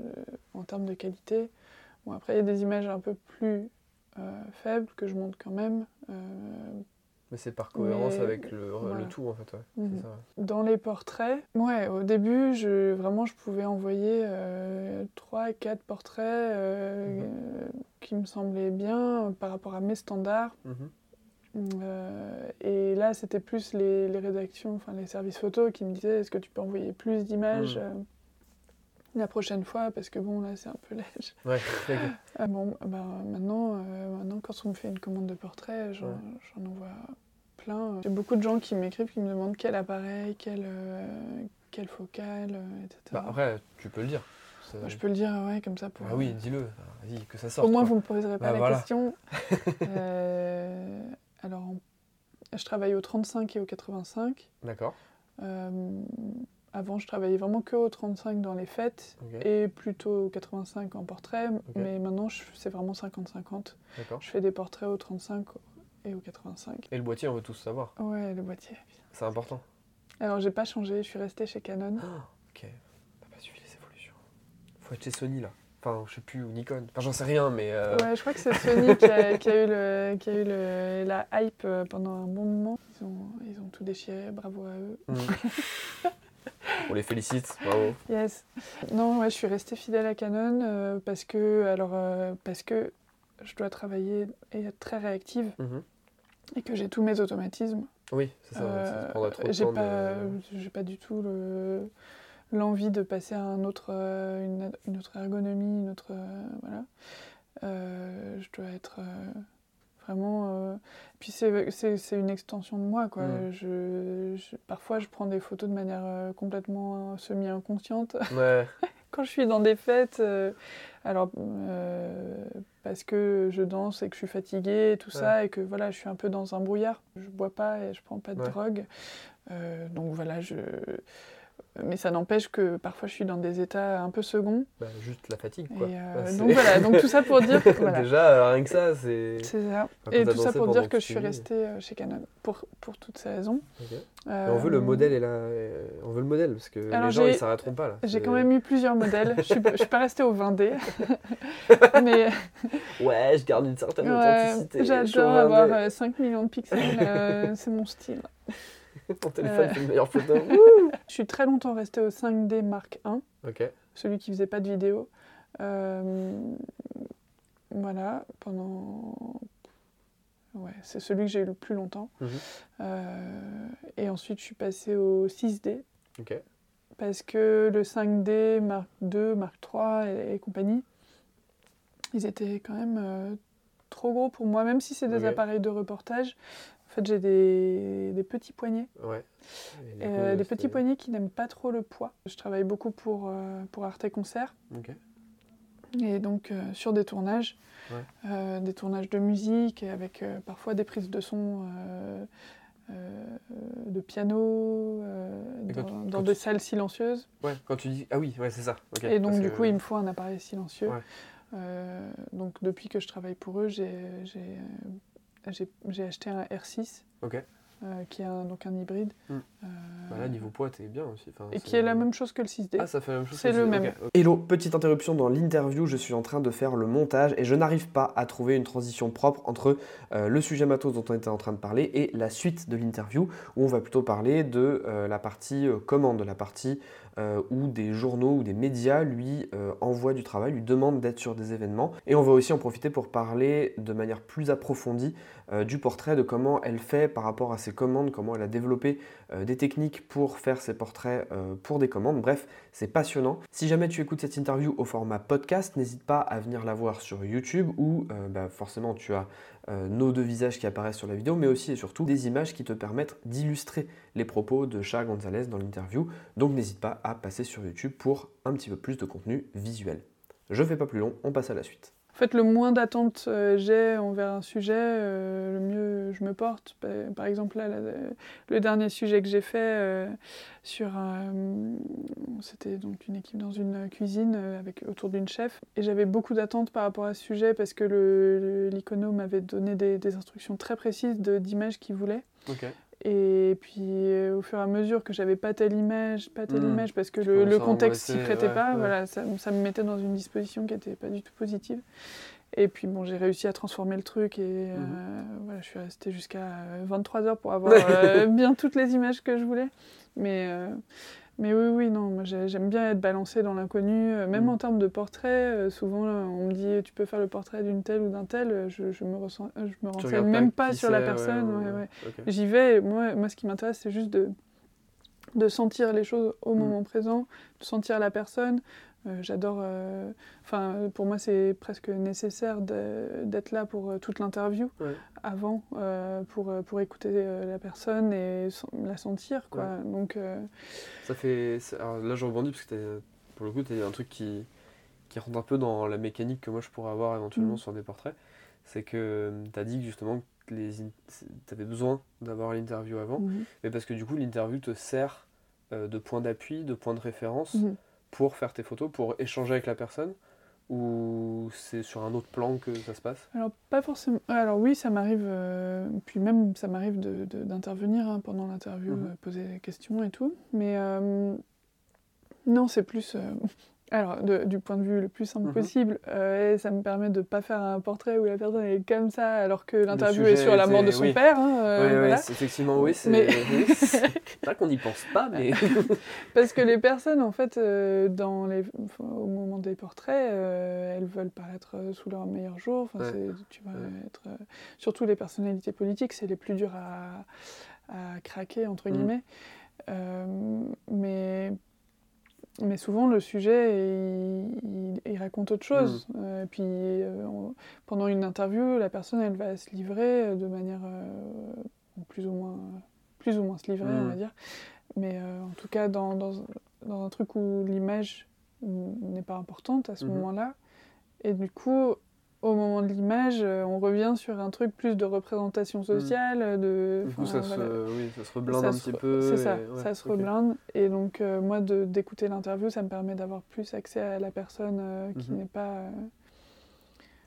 en termes de qualité. Bon, après, il y a des images un peu plus euh, faibles que je monte quand même. Euh, Mais c'est par cohérence mais, avec le, voilà. le tout, en fait, ouais. Mm-hmm. C'est ça, ouais. Dans les portraits, ouais, au début, je, vraiment, je pouvais envoyer euh, trois à quatre portraits euh, mm-hmm. euh, qui me semblaient bien euh, par rapport à mes standards. Mm-hmm. Euh, et là, c'était plus les, les rédactions, enfin, les services photos qui me disaient « Est-ce que tu peux envoyer plus d'images mm-hmm. euh, la prochaine fois, parce que bon, là, c'est un peu lèche. Ouais, okay. euh, bon, bah, maintenant, euh, maintenant, quand on me fait une commande de portrait, j'en, ouais. j'en envoie plein. J'ai beaucoup de gens qui m'écrivent, qui me demandent quel appareil, quel, euh, quel focal, euh, et cetera. Bah, après, tu peux le dire. Ça... Bah, je peux le dire, ouais, comme ça. Pour... Ah oui, dis-le. Vas-y, que ça sorte. Au moins, quoi. Vous ne me poserez pas bah, la voilà. question. euh, alors, je travaille au trente-cinq et au quatre-vingt-cinq. D'accord. Euh, Avant, je travaillais vraiment que au trente-cinq dans les fêtes, okay, et plutôt au quatre-vingt-cinq en portrait, okay, mais maintenant je, c'est vraiment cinquante cinquante. D'accord. Je fais des portraits au trente-cinq et au quatre-vingt-cinq. Et le boîtier, on veut tous savoir. Ouais, le boîtier. C'est important. Alors, j'ai pas changé, je suis restée chez Canon. Oh, ok, t'as pas suivi les évolutions. Faut être chez Sony là. Enfin, je sais plus, ou Nikon. Enfin, j'en sais rien, mais. Euh... Ouais, je crois que c'est Sony qui, a, qui a eu, le, qui a eu le, la hype pendant un bon moment. Ils ont, ils ont tout déchiré, bravo à eux. Mmh. On les félicite, bravo. Yes. Non, ouais, je suis restée fidèle à Canon euh, parce que, alors, euh, parce que je dois travailler et être très réactive, mm-hmm, et que j'ai tous mes automatismes. Oui, c'est ça. Euh, ça prendra trop de j'ai temps. Pas, de... J'ai pas du tout le, l'envie de passer à un autre, euh, une, une autre ergonomie, une autre, euh, voilà. Euh, je dois être euh, vraiment. Euh... Puis c'est, c'est, c'est une extension de moi, quoi. Mm. Je, je, parfois, je prends des photos de manière euh, complètement euh, semi-inconsciente. Ouais. Quand je suis dans des fêtes, euh, alors euh, parce que je danse et que je suis fatiguée et tout, ouais, ça, et que voilà, je suis un peu dans un brouillard. Je bois pas et je prends pas de, ouais, drogue. Euh, donc voilà, je. Mais ça n'empêche que parfois je suis dans des états un peu seconds. Bah, juste la fatigue, quoi. Euh, bah, donc voilà, donc tout ça pour dire que, voilà. Déjà, rien que ça, c'est... C'est ça. Enfin, et tout ça pour dire que je suis restée chez Canon, pour, pour toutes ces raisons. Okay. Euh, on veut le modèle, et là, on veut le modèle, parce que les gens, ils ne s'arrêteront pas, là. J'ai c'est... quand même eu plusieurs modèles. Je ne suis, suis pas restée au vingt D. Mais... Ouais, je garde une certaine ouais, authenticité. J'adore avoir vingt D. cinq millions de pixels, euh, c'est mon style. Ton téléphone euh... fait une meilleure photo. Je suis très longtemps restée au cinq D Mark un, okay, celui qui faisait pas de vidéo. Euh... Voilà, pendant... Ouais, c'est celui que j'ai eu le plus longtemps. Mm-hmm. Euh... Et ensuite, je suis passée au six D. Okay. Parce que le cinq D Mark deux, Mark trois et, et compagnie, ils étaient quand même euh, trop gros pour moi, même si c'est des, okay, appareils de reportage. En fait, j'ai des, des petits poignets, ouais, et coup, euh, des c'est... petits poignets qui n'aiment pas trop le poids. Je travaille beaucoup pour, euh, pour Arte Concert, okay, et donc euh, sur des tournages, ouais, euh, des tournages de musique, avec euh, parfois des prises de son euh, euh, de piano, euh, dans, tu, dans des tu... salles silencieuses. Ouais, quand tu dis... Ah oui, ouais, c'est ça. Okay, et donc, du que... coup, il me faut un appareil silencieux. Ouais. Euh, donc, depuis que je travaille pour eux, j'ai... j'ai J'ai, j'ai acheté un R six, okay, euh, qui est un, donc un hybride. Mm. Euh... Bah là, niveau poids, t'es bien aussi. Enfin, et c'est... qui est la même chose que le six D. Ah, ça fait la même chose c'est que le six D. Même. Okay. Okay. Hello, petite interruption dans l'interview. Je suis en train de faire le montage et je n'arrive pas à trouver une transition propre entre euh, le sujet matos dont on était en train de parler et la suite de l'interview, où on va plutôt parler de euh, la partie euh, commande, la partie euh, où des journaux ou des médias lui euh, envoient du travail, lui demandent d'être sur des événements. Et on va aussi en profiter pour parler de manière plus approfondie euh, du portrait, de comment elle fait par rapport à ses commandes, comment elle a développé euh, des techniques pour faire ses portraits euh, pour des commandes. Bref, c'est passionnant. Si jamais tu écoutes cette interview au format podcast, n'hésite pas à venir la voir sur YouTube où euh, bah forcément tu as euh, nos deux visages qui apparaissent sur la vidéo, mais aussi et surtout des images qui te permettent d'illustrer les propos de C H A Gonzalez dans l'interview. Donc n'hésite pas à passer sur YouTube pour un petit peu plus de contenu visuel. Je fais pas plus long, on passe à la suite. En fait, le moins d'attente euh, j'ai envers un sujet, euh, le mieux je me porte. Par exemple, là, là, le dernier sujet que j'ai fait, euh, sur euh, c'était donc une équipe dans une cuisine euh, avec, autour d'une chef. Et j'avais beaucoup d'attentes par rapport à ce sujet parce que le, le, l'icono m'avait donné des, des instructions très précises de, d'images qu'il voulait. Okay. Et puis, euh, au fur et à mesure que j'avais pas telle image, pas telle mmh. image, parce que le, le contexte s'y prêtait ouais, pas, ouais. Voilà, ça, ça me mettait dans une disposition qui n'était pas du tout positive. Et puis, bon, j'ai réussi à transformer le truc et euh, mmh. voilà, je suis restée jusqu'à vingt-trois heures pour avoir euh, bien toutes les images que je voulais. Mais, euh, mais oui, oui, non, moi j'aime bien être balancée dans l'inconnu, même mmh. en termes de portrait. Euh, souvent, on me dit, tu peux faire le portrait d'une telle ou d'un tel. Je, je me ressens, je me renseigne même pas sur la personne. Ouais, ouais, ouais. Okay. J'y vais. Et moi, moi, ce qui m'intéresse, c'est juste de, de sentir les choses au mmh. moment présent, de sentir la personne. Euh, j'adore. Enfin, euh, pour moi, c'est presque nécessaire de, d'être là pour euh, toute l'interview ouais. avant, euh, pour pour écouter euh, la personne et s- la sentir, quoi. Ouais. Donc. Euh... Ça fait. Alors là, je rebondis parce que pour le coup, t'as un truc qui qui rentre un peu dans la mécanique que moi je pourrais avoir éventuellement mmh. sur des portraits. C'est que t'as dit justement que les in... t'avais besoin d'avoir l'interview avant, mmh. mais parce que du coup, l'interview te sert euh, de points d'appui, de points de référence mmh. pour faire tes photos, pour échanger avec la personne, ou c'est sur un autre plan que ça se passe? Alors pas forcément. Alors oui, ça m'arrive. Euh, puis même ça m'arrive de, de, d'intervenir hein, pendant l'interview, mmh. euh, poser des questions et tout. Mais euh, non, c'est plus. Euh... Alors, de, du point de vue le plus simple mm-hmm. possible, euh, ça me permet de ne pas faire un portrait où la personne est comme ça, alors que l'interview est sur la mort de son oui. père. Hein, euh, oui, oui voilà. c'est, effectivement, oui, c'est, mais... c'est pas qu'on n'y pense pas, mais... Parce que les personnes, en fait, euh, dans les, au moment des portraits, euh, elles veulent paraître sous leur meilleur jour. Ouais. C'est, tu vois, ouais. être, euh, surtout les personnalités politiques, c'est les plus dures à, à craquer, entre guillemets. Mm. Euh, mais... Mais souvent, le sujet, il, il, il raconte autre chose. Mmh. Euh, puis, euh, on, pendant une interview, la personne, elle va se livrer de manière... Euh, plus, ou moins, plus ou moins se livrer, mmh. on va dire. Mais euh, en tout cas, dans, dans, dans un truc où l'image n'est pas importante à ce mmh. moment-là. Et du coup, au moment de l'image, on revient sur un truc plus de représentation sociale. Mmh. De, du coup, ça, voilà. se, oui, ça se reblinde ça un se, petit peu. C'est et... ça, ouais, ça se okay. reblinde. Et donc, euh, moi, de, d'écouter l'interview, ça me permet d'avoir plus accès à la personne euh, qui mmh. n'est pas... Euh,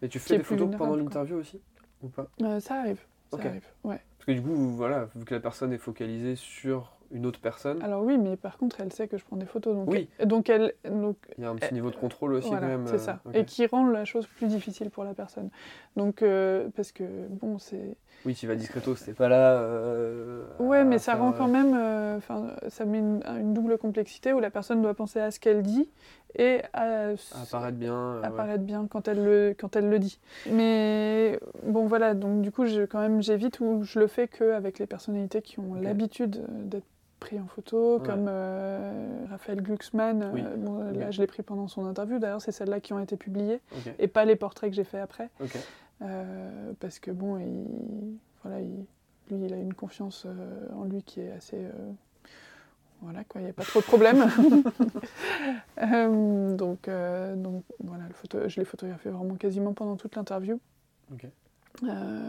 et tu fais des photos pendant l'interview quoi. aussi ou pas euh, Ça arrive, ça okay. arrive, ouais. Parce que du coup, voilà, vu que la personne est focalisée sur une autre personne... Alors oui, mais par contre, elle sait que je prends des photos. Donc oui. Elle, donc elle, donc, il y a un petit elle, niveau de contrôle aussi voilà, quand même. C'est ça. Okay. Et qui rend la chose plus difficile pour la personne. Donc, euh, parce que, bon, c'est... Oui, tu vas discreto, c'est pas là... Euh, ouais, mais ça faire... rend quand même... Enfin, euh, ça met une, une double complexité où la personne doit penser à ce qu'elle dit et à... Apparaître bien. Euh, apparaître ouais. bien quand elle, le, quand elle le dit. Mais, bon, voilà. Donc, du coup, je, quand même, j'évite ou je le fais qu'avec les personnalités qui ont okay. l'habitude d'être pris en photo, ouais. comme euh, Raphaël Glucksmann. Oui. Euh, bon, okay. Là, je l'ai pris pendant son interview. D'ailleurs, c'est celles-là qui ont été publiées okay. et pas les portraits que j'ai fait après. Okay. Euh, parce que, bon, il, voilà, il, lui, il a une confiance euh, en lui qui est assez... Euh, voilà, quoi, il n'y a pas trop de problème. euh, donc, euh, donc, voilà, le photo, je l'ai photographié vraiment quasiment pendant toute l'interview. Okay. Euh,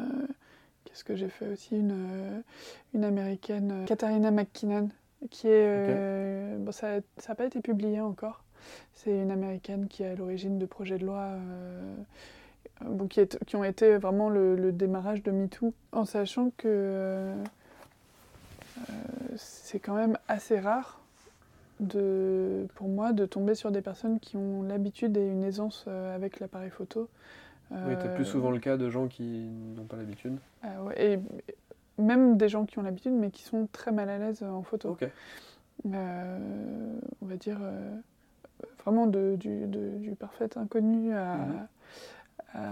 Qu'est-ce que j'ai fait aussi une, une américaine, Katharina McKinnon, qui est... Okay. Euh, bon, ça n'a pas été publié encore. C'est une américaine qui est à l'origine de projets de loi euh, bon, qui, est, qui ont été vraiment le, le démarrage de MeToo, en sachant que euh, euh, c'est quand même assez rare de, pour moi de tomber sur des personnes qui ont l'habitude et une aisance avec l'appareil photo. Oui, t'as plus souvent le cas de gens qui n'ont pas l'habitude. Euh, ouais, et même des gens qui ont l'habitude, mais qui sont très mal à l'aise en photo. Okay. Euh, on va dire euh, vraiment de, du, de, du parfait inconnu à, mmh. à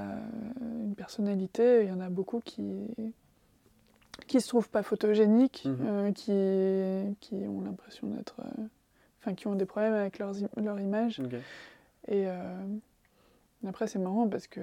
une personnalité. Il y en a beaucoup qui qui se trouvent pas photogéniques, mmh. euh, qui qui ont l'impression d'être, euh, enfin qui ont des problèmes avec leur leur image. Okay. Et euh, après, c'est marrant parce que,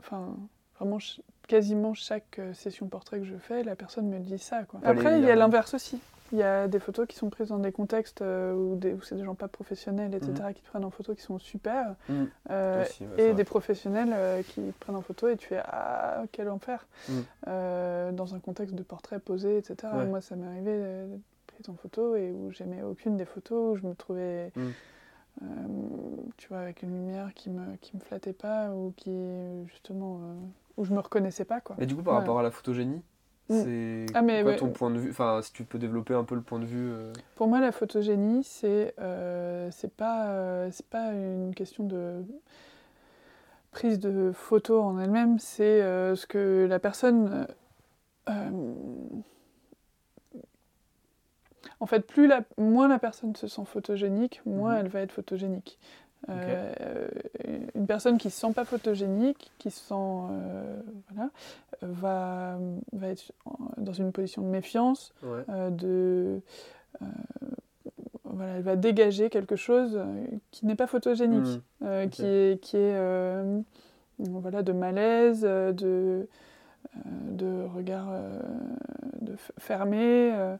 enfin, vraiment, quasiment chaque session portrait que je fais, la personne me dit ça, quoi. Après, Allez, il y a l'inverse aussi. Il y a des photos qui sont prises dans des contextes où, des, où c'est des gens pas professionnels, et cetera, mmh. qui te prennent en photo, qui sont super, mmh. euh, aussi, bah, et des vrai. professionnels euh, qui te prennent en photo et tu fais « Ah, quel enfer mmh. !» euh, dans un contexte de portrait posé, et cetera. Ouais. Moi, ça m'est arrivé euh, d'être prise en photo et où j'aimais aucune des photos, où je me trouvais... Mmh. Euh, tu vois, avec une lumière qui me qui me flattait pas ou qui justement euh, où je me reconnaissais pas, quoi. Et du coup, par ouais. rapport à la photogénie, c'est ah, mais, quoi ouais. ton point de vue, enfin si tu peux développer un peu le point de vue euh... Pour moi, la photogénie, c'est euh, c'est pas euh, c'est pas une question de prise de photo en elle-même, c'est euh, ce que la personne euh, En fait, plus la, moins la personne se sent photogénique, moins mmh. elle va être photogénique. Okay. Euh, une personne qui ne se sent pas photogénique, qui se sent, euh, voilà, va, va être dans une position de méfiance, ouais. euh, de, euh, voilà, elle va dégager quelque chose qui n'est pas photogénique, mmh. euh, okay. qui est, qui est euh, voilà, de malaise, de, euh, de regard euh, de f- fermé. Euh,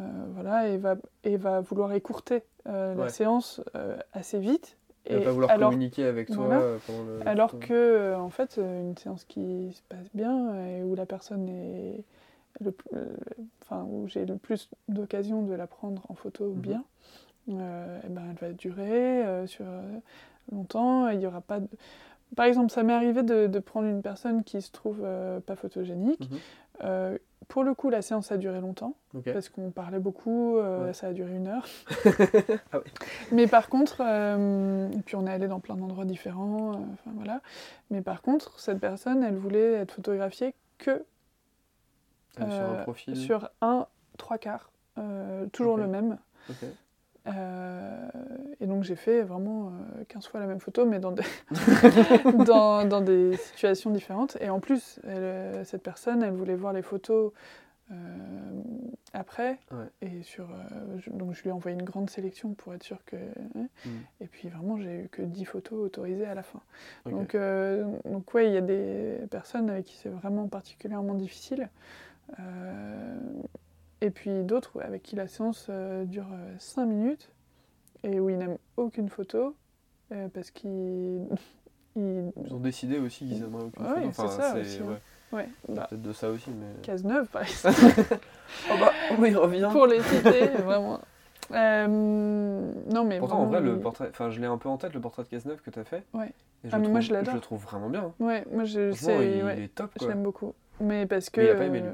Euh, voilà, et va, et va vouloir écourter euh, ouais. la séance euh, assez vite. Et va pas vouloir alors, communiquer avec toi. Voilà, pendant le, alors ton... que, euh, en fait, une séance qui se passe bien et où la personne est le, euh, enfin, où j'ai le plus d'occasion de la prendre en photo ou bien, mm-hmm. euh, et ben, elle va durer euh, sur euh, longtemps. Il y aura pas de... Par exemple, ça m'est arrivé de, de prendre une personne qui se trouve euh, pas photogénique. Mm-hmm. Euh, pour le coup, la séance a duré longtemps, okay. parce qu'on parlait beaucoup, euh, ouais. ça a duré une heure. ah ouais. Mais par contre, euh, et puis on est allé dans plein d'endroits différents, euh, enfin voilà. Mais par contre, cette personne, elle voulait être photographiée que euh, sur un profil, sur un trois quarts, euh, toujours okay. le même. Okay. Euh, et donc j'ai fait vraiment euh, quinze fois la même photo, mais dans des, dans, dans des situations différentes. Et en plus, elle, cette personne, elle voulait voir les photos euh, après. Ouais. Et sur, euh, je, donc je lui ai envoyé une grande sélection pour être sûre que... Euh, mmh. Et puis vraiment, j'ai eu que dix photos autorisées à la fin. Okay. Donc, euh, donc ouais, il y a des personnes avec qui c'est vraiment particulièrement difficile. Euh, Et puis d'autres avec qui la séance euh, dure cinq minutes et où ils n'aiment aucune photo euh, parce qu'ils... ils... ils ont décidé aussi qu'ils n'aimeraient aucune ouais, photo. Enfin, c'est ça c'est, aussi. Ouais. Ouais, bah, peut-être de ça aussi, mais... Cazeneuve, par exemple. oh bah, on y revient. Pour les citer, vraiment. Euh, non, mais Pourtant, vraiment, en vrai, le portrait... Enfin, je l'ai un peu en tête, le portrait de Cazeneuve que tu as fait. Ouais. Et je, ah, le trouve, moi, je, je le trouve vraiment bien. Ouais, moi, je sais... Il, ouais, il est top, quoi. Je l'aime beaucoup. Mais parce que... Mais il n'a pas aimé, lui.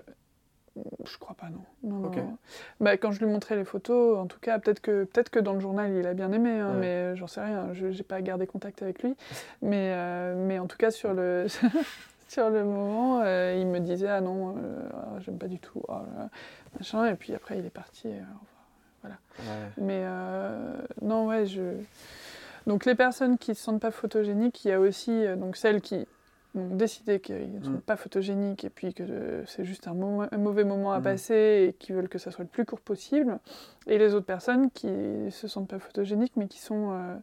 Je crois pas, non. non, okay. non. Bah, quand je lui montrais les photos, en tout cas, peut-être que, peut-être que dans le journal, il a bien aimé, hein, ouais. mais j'en sais rien, je n'ai pas gardé contact avec lui. Mais, euh, mais en tout cas, sur le, sur le moment, euh, il me disait « Ah non, euh, j'aime pas du tout, oh, là, machin », et puis après, il est parti. Euh, voilà. Ouais. Mais euh, non, ouais, je... Donc, les personnes qui ne se sentent pas photogéniques, il y a aussi euh, donc, celles qui... ont décidé qu'ils ne sont mmh. pas photogéniques et puis que euh, c'est juste un, mo- un mauvais moment à mmh. passer et qu'ils veulent que ça soit le plus court possible. Et les autres personnes qui ne se sentent pas photogéniques mais qui sont euh,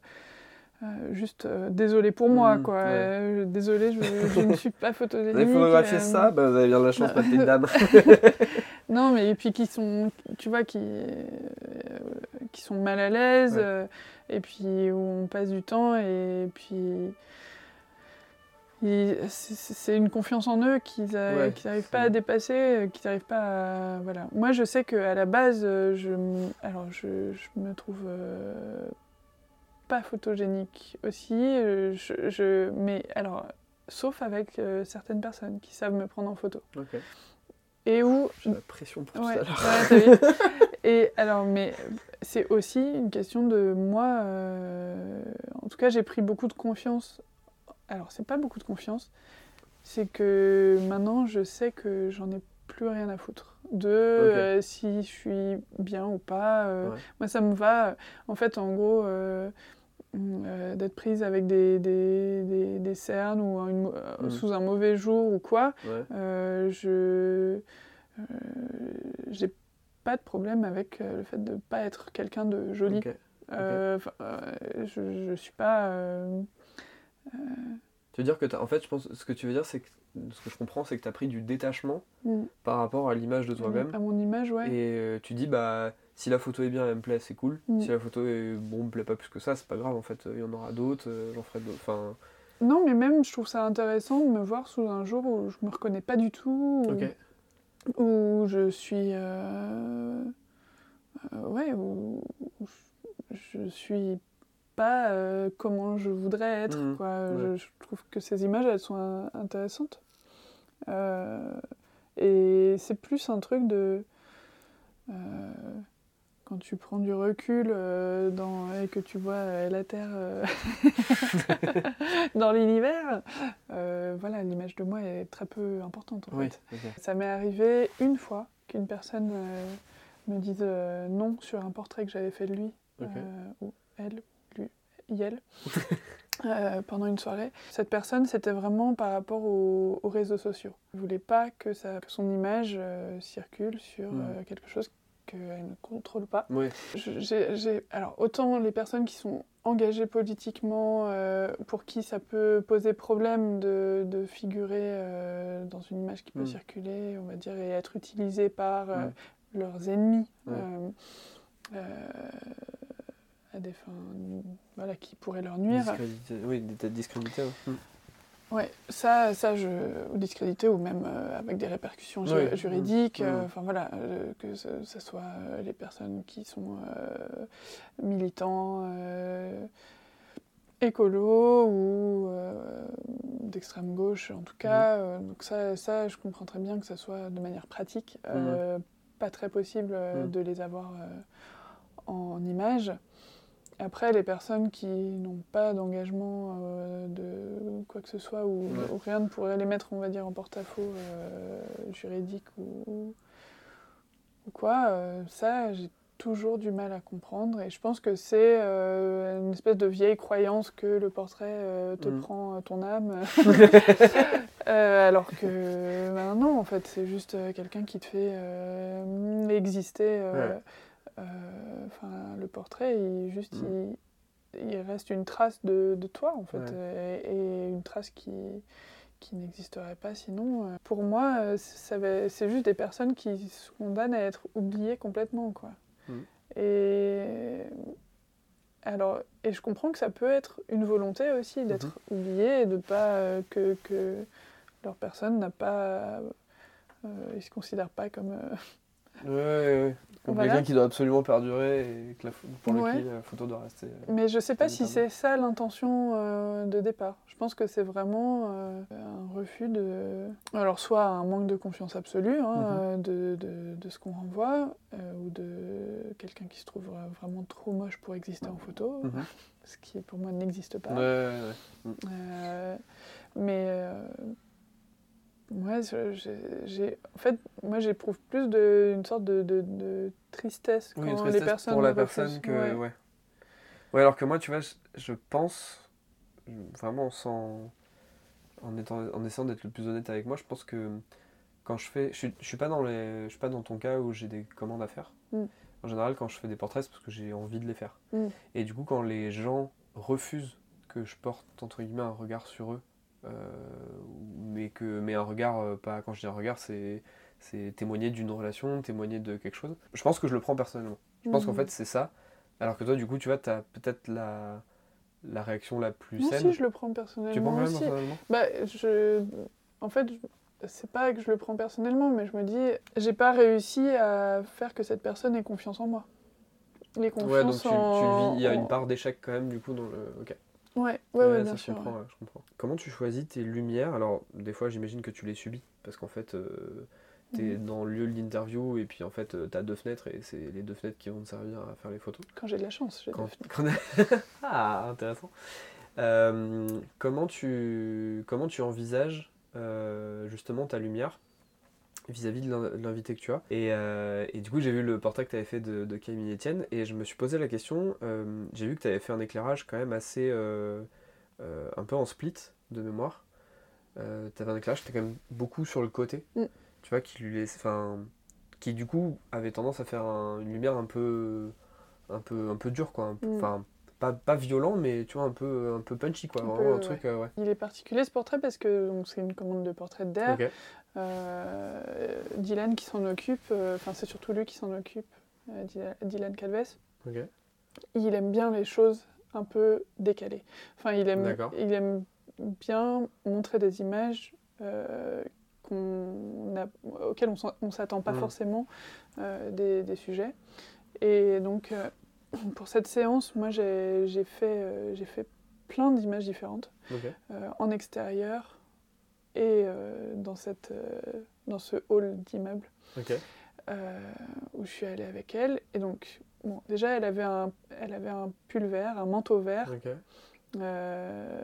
euh, juste euh, désolées pour moi. Mmh, quoi. Ouais. Euh, désolée, je, je ne suis pas photogénique. Vous avez photographié euh, ça, bah, vous avez bien de la chance, pas de dame. Non, mais et puis qui sont, tu vois, qui, euh, qui sont mal à l'aise ouais. euh, et puis où on passe du temps et puis... Et c'est une confiance en eux qu'ils a... ouais, qu'ils n'arrivent pas à dépasser, qu'ils n'arrivent pas à... Voilà. Moi, je sais qu'à la base, je m... Alors, je, je me trouve euh... pas photogénique aussi, je, je... mais alors, sauf avec euh, certaines personnes qui savent me prendre en photo. Okay. Et où... J'ai la pression pour ouais, tout ça. Ouais, t'as vu. Et alors, mais c'est aussi une question de moi... Euh... En tout cas, j'ai pris beaucoup de confiance... Alors, c'est pas beaucoup de confiance, c'est que maintenant, je sais que j'en ai plus rien à foutre de okay. euh, si je suis bien ou pas. Euh, ouais. Moi, ça me va, en fait, en gros, euh, euh, d'être prise avec des, des, des, des cernes ou une, euh, mmh. sous un mauvais jour ou quoi. Ouais. Euh, je euh, j'ai pas de problème avec le fait de pas être quelqu'un de joli. Okay. Euh, okay. Euh, je, je suis pas... Euh, Euh... Tu veux dire que t'as... En fait, je pense ce que tu veux dire, c'est que ce que je comprends, c'est que tu as pris du détachement mmh. par rapport à l'image de toi-même. À mon image, ouais. Et euh, tu dis, bah, si la photo est bien, elle me plaît, c'est cool. Mmh. Si la photo est bon, me plaît pas plus que ça, c'est pas grave. En fait, il y en aura d'autres, euh, j'en ferai d'autres. Enfin. Non, mais même, je trouve ça intéressant de me voir sous un jour où je me reconnais pas du tout, où, okay. où je suis, euh... Euh, ouais, où je suis. Pas euh, comment je voudrais être, mmh, quoi. Ouais. Je, je trouve que ces images, elles sont un, intéressantes. Euh, et c'est plus un truc de... Euh, quand tu prends du recul euh, dans, et que tu vois euh, la Terre euh, dans l'univers, euh, voilà, l'image de moi est très peu importante, en oui, fait. Okay. Ça m'est arrivé une fois qu'une personne euh, me dise euh, non sur un portrait que j'avais fait de lui, okay. euh, ou elle, Yel, euh, pendant une soirée. Cette personne, c'était vraiment par rapport aux, aux réseaux sociaux. Elle ne voulait pas que, ça, que son image euh, circule sur mmh. euh, quelque chose qu'elle ne contrôle pas. Oui. Je, j'ai, j'ai, alors, autant les personnes qui sont engagées politiquement, euh, pour qui ça peut poser problème de, de figurer euh, dans une image qui peut mmh. circuler, on va dire, et être utilisée par euh, mmh. leurs ennemis. Mmh. Euh, euh, à des fins voilà, qui pourraient leur nuire. Discrédité, oui, d'être discrédité. Ouais. Ouais, ça, ça je discrédité ou même euh, avec des répercussions ouais. ju- juridiques. Enfin euh, voilà, euh, que ce, ce soit euh, les personnes qui sont euh, militants, euh, écolos ou euh, d'extrême gauche en tout cas. Mmh. Euh, donc ça, ça, je comprends très bien que ça soit de manière pratique, euh, mmh. pas très possible euh, mmh. de les avoir euh, en image. Après, les personnes qui n'ont pas d'engagement euh, de quoi que ce soit ou, ouais. ou rien ne pourrait les mettre, on va dire, en porte-à-faux euh, juridique ou, ou quoi, euh, ça, j'ai toujours du mal à comprendre. Et je pense que c'est euh, une espèce de vieille croyance que le portrait euh, te mmh. prend ton âme. euh, alors que, ben non, en fait, c'est juste quelqu'un qui te fait euh, exister... Euh, ouais. Enfin, euh, le portrait, il, juste, mmh. il, il reste une trace de, de toi, en fait, ouais. et, et une trace qui, qui n'existerait pas sinon. Pour moi, ça va, c'est juste des personnes qui se condamnent à être oubliées complètement, quoi. Mmh. Et, alors, et je comprends que ça peut être une volonté aussi d'être mmh. oubliée et de pas euh, que, que leur personne n'a pas... Euh, ils se considèrent pas comme... Euh, Ouais, ouais. Comme voilà. Quelqu'un qui doit absolument perdurer et que la, pour lequel ouais. la photo doit rester. Mais je ne sais pas si c'est ça l'intention euh, de départ. Je pense que c'est vraiment euh, un refus de... Alors soit un manque de confiance absolue hein, mm-hmm. de, de, de ce qu'on renvoie, euh, ou de quelqu'un qui se trouve vraiment trop moche pour exister en photo, mm-hmm. ce qui pour moi n'existe pas. Ouais, ouais, ouais. Euh, mais... Euh, Ouais, j'ai, j'ai, en fait, moi j'éprouve plus de, une sorte de, de, de tristesse quand oui, une tristesse les personnes pour la personne que ouais. ouais. Ouais, alors que moi, tu vois, je, je pense vraiment sans en étant en essayant d'être le plus honnête avec moi, je pense que quand je fais, je suis, je suis pas dans les, je suis pas dans ton cas où j'ai des commandes à faire. Mm. En général, quand je fais des portraits, c'est parce que j'ai envie de les faire. Mm. Et du coup, quand les gens refusent que je porte entre guillemets un regard sur eux. Euh, mais que mais un regard euh, pas quand je dis un regard c'est c'est témoigner d'une relation, témoigner de quelque chose. Je pense que je le prends personnellement. Je mmh. pense qu'en fait c'est ça. Alors que toi du coup tu vois t'as peut-être la la réaction la plus saine. Moi aussi je le prends personnellement. Tu prends aussi. Personnellement bah je en fait je... c'est pas que je le prends personnellement mais je me dis j'ai pas réussi à faire que cette personne ait confiance en moi. Les confiances ouais, donc tu, en... tu vis il y a une part d'échec quand même du coup dans le OK. Ouais, ouais, ouais, ouais, bien sûr, je comprends, ouais. Je comprends. Comment tu choisis tes lumières ? Alors, des fois, j'imagine que tu les subis, parce qu'en fait, euh, t'es mmh. dans le lieu de l'interview, et puis en fait, euh, t'as deux fenêtres, et c'est les deux fenêtres qui vont te servir à faire les photos. Quand j'ai de la chance, j'ai quand, deux fenêtres. Quand... Ah, intéressant. Euh, comment, tu, comment tu envisages, euh, justement, ta lumière vis-à-vis de, l'in- de l'invité que tu as. Et, euh, et du coup, j'ai vu le portrait que tu avais fait de, de Camille Étienne, et je me suis posé la question, euh, j'ai vu que tu avais fait un éclairage quand même assez... Euh, euh, un peu en split, de mémoire. Euh, tu avais un éclairage qui était quand même beaucoup sur le côté, mm. tu vois, qui lui laisse... Enfin, qui du coup avait tendance à faire un, une lumière un peu... un peu, un peu dure, quoi. Enfin, mm. pas, pas violent, mais tu vois, un peu, un peu punchy, quoi. Un vraiment, peu, un ouais. truc, euh, ouais. Il est particulier, ce portrait, parce que donc, c'est une commande de portrait d'air. Okay. Euh, Dylan qui s'en occupe, enfin euh, c'est surtout lui qui s'en occupe, euh, Dylan Calves. Okay. Il aime bien les choses un peu décalées. Enfin il aime, il aime bien montrer des images euh, qu'on a, auxquelles on ne s'attend pas mmh. forcément euh, des, des sujets. Et donc euh, pour cette séance, moi j'ai, j'ai, fait, euh, j'ai fait plein d'images différentes, okay. euh, en extérieur. Et euh, dans, cette, euh, dans ce hall d'immeuble, okay. euh, où je suis allée avec elle. Et donc, bon, déjà, elle avait un, elle avait un pull vert, un manteau vert. Okay. Euh,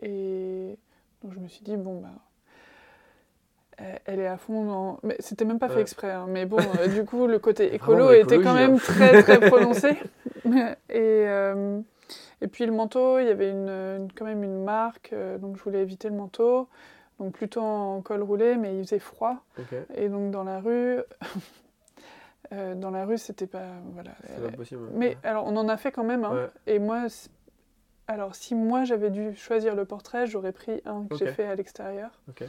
et donc, je me suis dit, bon, ben, bah, elle est à fond dans... Mais c'était même pas ouais. fait exprès, hein, mais bon, euh, du coup, le côté écolo était quand même très, très prononcé. et... Euh, Et puis le manteau, il y avait une, une, quand même une marque, euh, donc je voulais éviter le manteau. Donc plutôt en col roulé, mais il faisait froid. Okay. Et donc dans la rue, euh, dans la rue, c'était pas... Voilà, c'était pas possible. Mais ouais. alors on en a fait quand même. Hein. Ouais. Et moi, alors si moi j'avais dû choisir le portrait, j'aurais pris un que okay. j'ai fait à l'extérieur. Okay.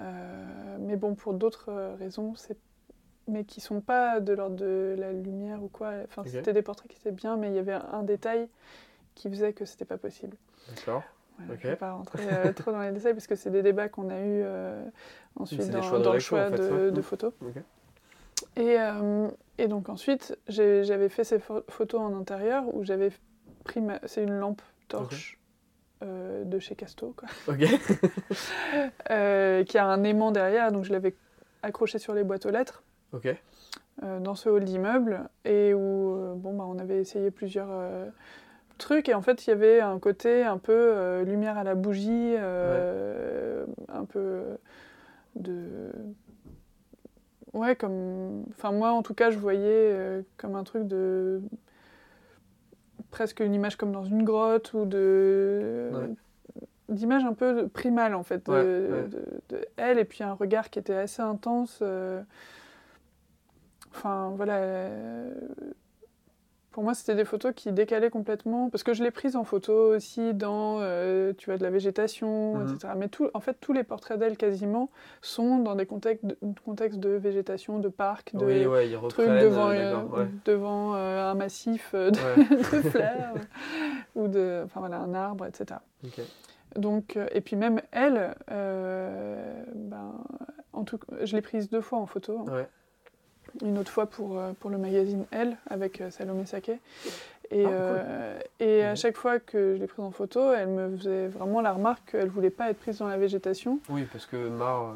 Euh, mais bon, pour d'autres raisons, c'est... mais qui sont pas de l'ordre de la lumière ou quoi. Enfin, okay. c'était des portraits qui étaient bien, mais il y avait un détail qui faisait que c'était pas possible. D'accord. Voilà, okay. Je ne vais pas rentrer euh, trop dans les détails parce que c'est des débats qu'on a eus euh, ensuite dans, dans le choix en fait, de, ouais. de photos. Okay. Et, euh, et donc ensuite, j'ai, j'avais fait ces photos en intérieur où j'avais pris ma... C'est une lampe torche. Okay. Euh, de chez Casto, quoi. Ok. euh, qui a un aimant derrière, donc je l'avais accroché sur les boîtes aux lettres. Ok. Euh, dans ce hall d'immeuble, et où euh, bon, bah, on avait essayé plusieurs euh, trucs, et en fait, il y avait un côté un peu euh, lumière à la bougie, euh, ouais. un peu de... Ouais, comme... Enfin, moi, en tout cas, je voyais euh, comme un truc de... presque une image comme dans une grotte ou de ouais. d'image un peu primale en fait de, ouais, ouais. de, de elle, et puis un regard qui était assez intense, euh... enfin voilà, euh... pour moi c'était des photos qui décalaient complètement, parce que je l'ai prise en photo aussi dans euh, tu vois, de la végétation, mm-hmm. etc, mais tout, en fait tous les portraits d'elle quasiment sont dans des contextes de, contextes de végétation, de parc, de oui, ouais, trucs devant, euh, euh, ouais. devant euh, un massif de, ouais. de fleurs ou de, enfin voilà, un arbre, etc. Okay. Donc euh, et puis même elle, euh, ben, en tout, je l'ai prise deux fois en photo, hein. ouais. une autre fois pour, pour le magazine Elle, avec Salomé Saquet. Et, ah, cool. euh, et mmh. à chaque fois que je l'ai prise en photo, elle me faisait vraiment la remarque qu'elle ne voulait pas être prise dans la végétation. Oui, parce que marre...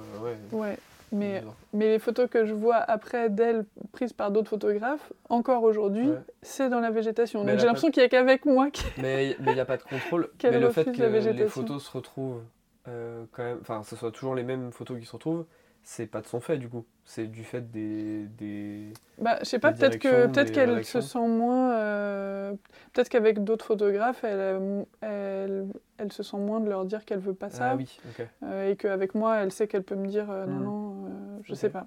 Ouais. ouais mais, mais les photos que je vois après d'elle, prises par d'autres photographes, encore aujourd'hui, ouais. c'est dans la végétation. Mais donc j'ai l'impression de... qu'il n'y a qu'avec moi qui... Mais il n'y a pas de contrôle. Mais le fait que les photos se retrouvent euh, quand même... Enfin, ce soit toujours les mêmes photos qui se retrouvent, c'est pas de son fait, du coup. C'est du fait des... des bah, je sais pas, peut-être, que, peut-être qu'elle réactions. se sent moins... Euh, peut-être qu'avec d'autres photographes, elle, elle, elle se sent moins de leur dire qu'elle veut pas ça. Ah oui, ok. Euh, et qu'avec moi, elle sait qu'elle peut me dire euh, non, mmh. non, euh, je okay. sais pas.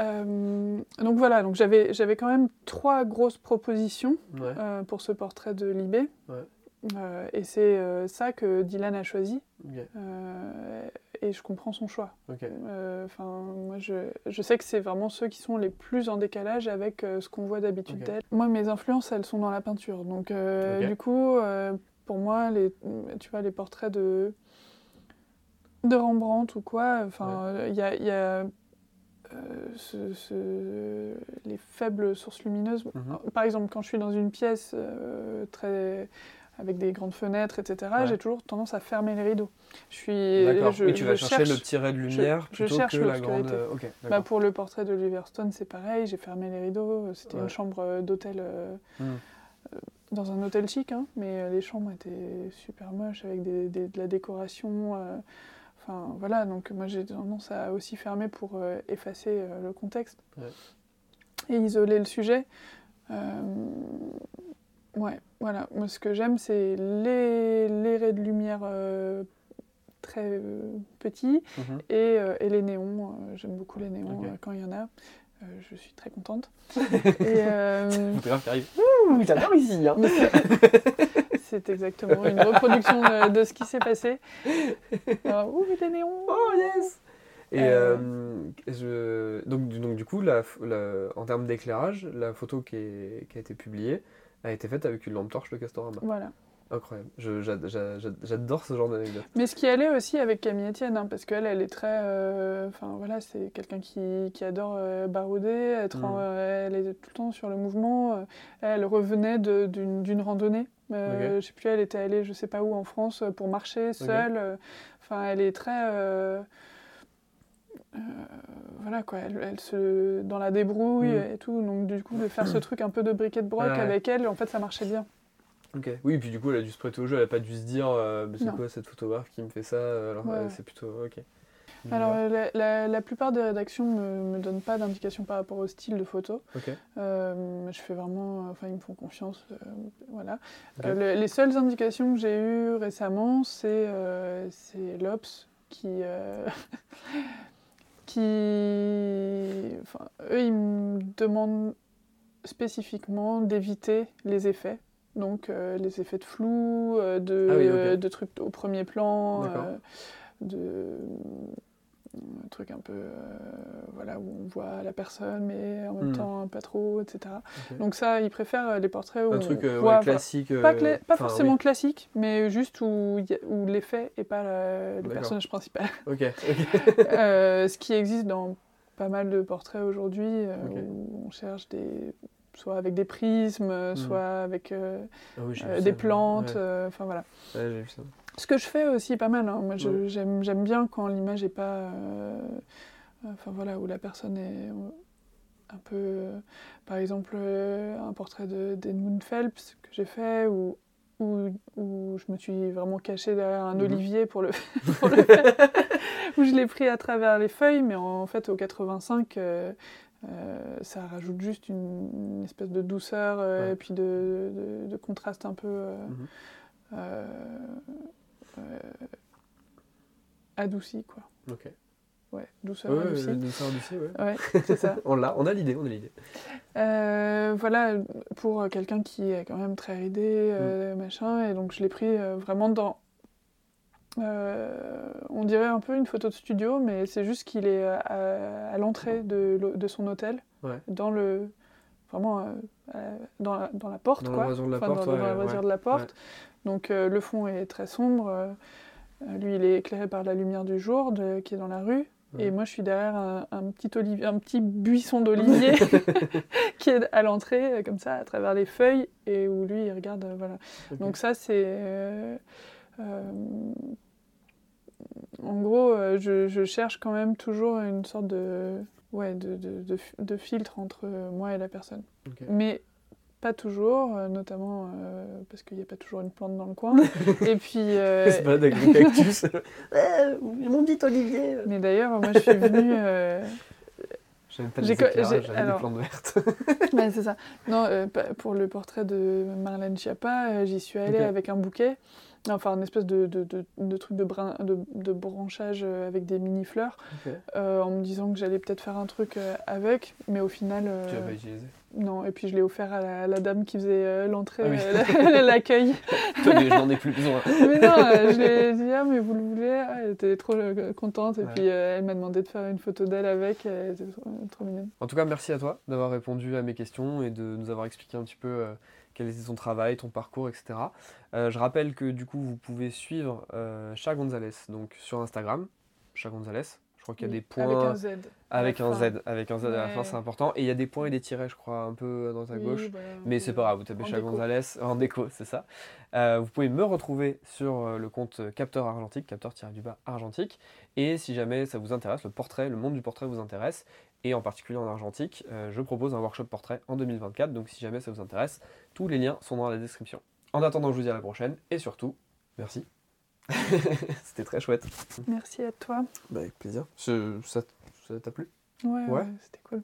Euh, donc voilà, donc j'avais, j'avais quand même trois grosses propositions ouais. euh, pour ce portrait de Libé. Ouais. Euh, et c'est euh, ça que Dylan a choisi. Okay. Euh, et je comprends son choix. Okay. Enfin, euh, moi, je, je sais que c'est vraiment ceux qui sont les plus en décalage avec euh, ce qu'on voit d'habitude okay. d'elle. Moi, mes influences, elles sont dans la peinture. Donc, euh, okay. du coup, euh, pour moi, les, tu vois, les portraits de, de Rembrandt ou quoi, enfin, il ouais. y a... Y a Euh, ce, ce, les faibles sources lumineuses. Mm-hmm. Par exemple, quand je suis dans une pièce euh, très, avec des grandes fenêtres, et cetera, ouais. j'ai toujours tendance à fermer les rideaux. Je suis, d'accord, je, oui, tu je vas cherche, chercher le petit ray de lumière je, plutôt je que la grande... Okay, bah, pour le portrait de Liverstone, c'est pareil, j'ai fermé les rideaux. C'était ouais. une chambre d'hôtel... Euh, mm. euh, dans un hôtel chic, hein, mais les chambres étaient super moches, avec des, des, de la décoration... Euh, Enfin, voilà, donc moi j'ai tendance à aussi fermer pour euh, effacer euh, le contexte ouais. et isoler le sujet. Euh, ouais, voilà. Moi ce que j'aime, c'est les, les raies de lumière euh, très euh, petits mm-hmm. et, euh, et les néons. Euh, j'aime beaucoup les néons okay. euh, quand il y en a. Euh, je suis très contente. et, euh... C'est photographe qui arrive. Ouh, j'adore ici hein. C'est exactement une reproduction de, de ce qui s'est passé. Alors, ouh, des néons! Oh yes! Et euh, euh, je, donc, donc, du coup, la, la, en termes d'éclairage, la photo qui, est, qui a été publiée a été faite avec une lampe torche de Castorama. Voilà. Incroyable. Je, j'ad, j'ad, j'ad, j'adore ce genre d'anecdote. Mais ce qui allait aussi avec Camille Étienne, hein, parce qu'elle, elle est très. Enfin, euh, voilà, c'est quelqu'un qui, qui adore euh, barouder, être mmh. en, euh, elle est tout le temps sur le mouvement. Euh, elle revenait de, d'une, d'une randonnée. Euh, okay. Je sais plus, elle était allée je sais pas où en France pour marcher seule. Okay. Enfin, elle est très euh, euh, voilà quoi. Elle, elle se dans la débrouille mmh. et tout. Donc du coup de faire ce truc un peu de briquet de broc ah, avec ouais. elle, en fait ça marchait bien. Ok. Oui, et puis du coup elle a dû se prêter au jeu. Elle a pas dû se dire euh, c'est non. quoi cette photographe qui me fait ça. Alors ouais. euh, c'est plutôt ok. Alors, la, la, la plupart des rédactions ne me, me donnent pas d'indication par rapport au style de photo. Okay. Euh, je fais vraiment... Enfin, ils me font confiance. Euh, voilà. Okay. Euh, le, les seules indications que j'ai eues récemment, c'est, euh, c'est l'Obs qui... Euh, qui enfin, eux, ils me demandent spécifiquement d'éviter les effets. Donc, euh, les effets de flou, de, ah oui, okay. de trucs au premier plan... D'accord. Euh, de un truc un peu, euh, voilà, où on voit la personne, mais en même mmh. temps pas trop, et cetera. Okay. Donc ça, ils préfèrent les portraits où un truc euh, voit, ouais, classique, euh, pas, cla- pas forcément oui. classique, mais juste où, où l'effet est pas la, le D'accord. personnage principal. Ok. euh, ce qui existe dans pas mal de portraits aujourd'hui, euh, okay. où on cherche des, soit avec des prismes, mmh. soit avec euh, ah oui, euh, des ça, plantes, enfin ouais. euh, voilà. Ouais, j'ai vu ça. Ce que je fais aussi pas mal, hein. Moi, je, ouais. j'aime, j'aime bien quand l'image n'est pas... Euh, enfin voilà, où la personne est un peu... Euh, par exemple, euh, un portrait de, d'Edmund Phelps que j'ai fait, où, où, où je me suis vraiment cachée derrière un olivier pour le, pour le faire, où je l'ai pris à travers les feuilles, mais en fait, au quatre-vingt-cinq, euh, euh, ça rajoute juste une, une espèce de douceur euh, ouais. et puis de, de, de contraste un peu... Euh, mm-hmm. Euh, euh, adouci quoi. Ok. Ouais, douceur ouais, adoucie. Douceur adoucie, ouais. Ouais, c'est ça. on l'a, on a l'idée, on a l'idée. Euh, voilà, pour quelqu'un qui est quand même très ridé, euh, mm. machin, et donc je l'ai pris euh, vraiment dans, euh, on dirait un peu une photo de studio, mais c'est juste qu'il est à, à l'entrée de, de son hôtel, ouais. dans le... vraiment euh, euh, dans, la, dans la porte, dans quoi. Dans la porte, Dans la voisure de la porte. Donc euh, le fond est très sombre. Euh, lui, il est éclairé par la lumière du jour de, qui est dans la rue. Ouais. Et moi, je suis derrière un, un, petit, olivier, un petit buisson d'olivier qui est à l'entrée, comme ça, à travers les feuilles, et où lui, il regarde. Euh, voilà. Okay. Donc ça, c'est... Euh, euh, en gros, euh, je, je cherche quand même toujours une sorte de... Ouais, de, de, de, de filtre entre moi et la personne. Okay. Mais pas toujours, notamment euh, parce qu'il n'y a pas toujours une plante dans le coin. Et puis... Euh... C'est pas avec des cactus. eh, mon petit olivier. Mais d'ailleurs, moi, je suis venue... Euh... J'aime pas les éclairs, j'aime les plantes vertes. ouais, c'est ça. Non, euh, pour le portrait de Marlène Schiappa, j'y suis allée okay. avec un bouquet. Enfin, une espèce de, de, de, de truc de, brin, de, de branchage avec des mini-fleurs, okay. euh, en me disant que j'allais peut-être faire un truc euh, avec, mais au final... Euh, tu l'as pas utilisé ? Non, et puis je l'ai offert à la, à la dame qui faisait euh, l'entrée, ah oui. euh, la, l'accueil. Tenez, je n'en ai plus besoin. mais non, euh, je lui ai dit « Ah, mais vous le voulez ?» Elle était trop euh, contente, et ouais. puis euh, elle m'a demandé de faire une photo d'elle avec, elle était trop, trop mignonne. En tout cas, merci à toi d'avoir répondu à mes questions et de nous avoir expliqué un petit peu... Euh, quel était ton travail, ton parcours, et cetera. Euh, je rappelle que du coup, vous pouvez suivre euh, C H A Gonzalez donc, sur Instagram, C H A Gonzalez. Je crois qu'il y a oui. des points... Avec un Z. Avec un Z, avec un Z ouais. à la fin, c'est important. Et il y a des points et des tirets, je crois, un peu dans ta oui, gauche. Bah, mais c'est pas grave, vous tapez C H A Gonzalez en déco, c'est ça. Euh, vous pouvez me retrouver sur le compte Capteur Argentique, capteur-du-bas argentique. Et si jamais ça vous intéresse, le portrait, le monde du portrait vous intéresse, et en particulier en argentique, euh, je propose un workshop portrait en deux mille vingt-quatre, donc si jamais ça vous intéresse, tous les liens sont dans la description. En attendant, je vous dis à la prochaine, et surtout, merci. C'était très chouette. Merci à toi. Bah, avec plaisir. Je, ça, ça t'a plu ? Ouais, ouais, ouais, c'était cool.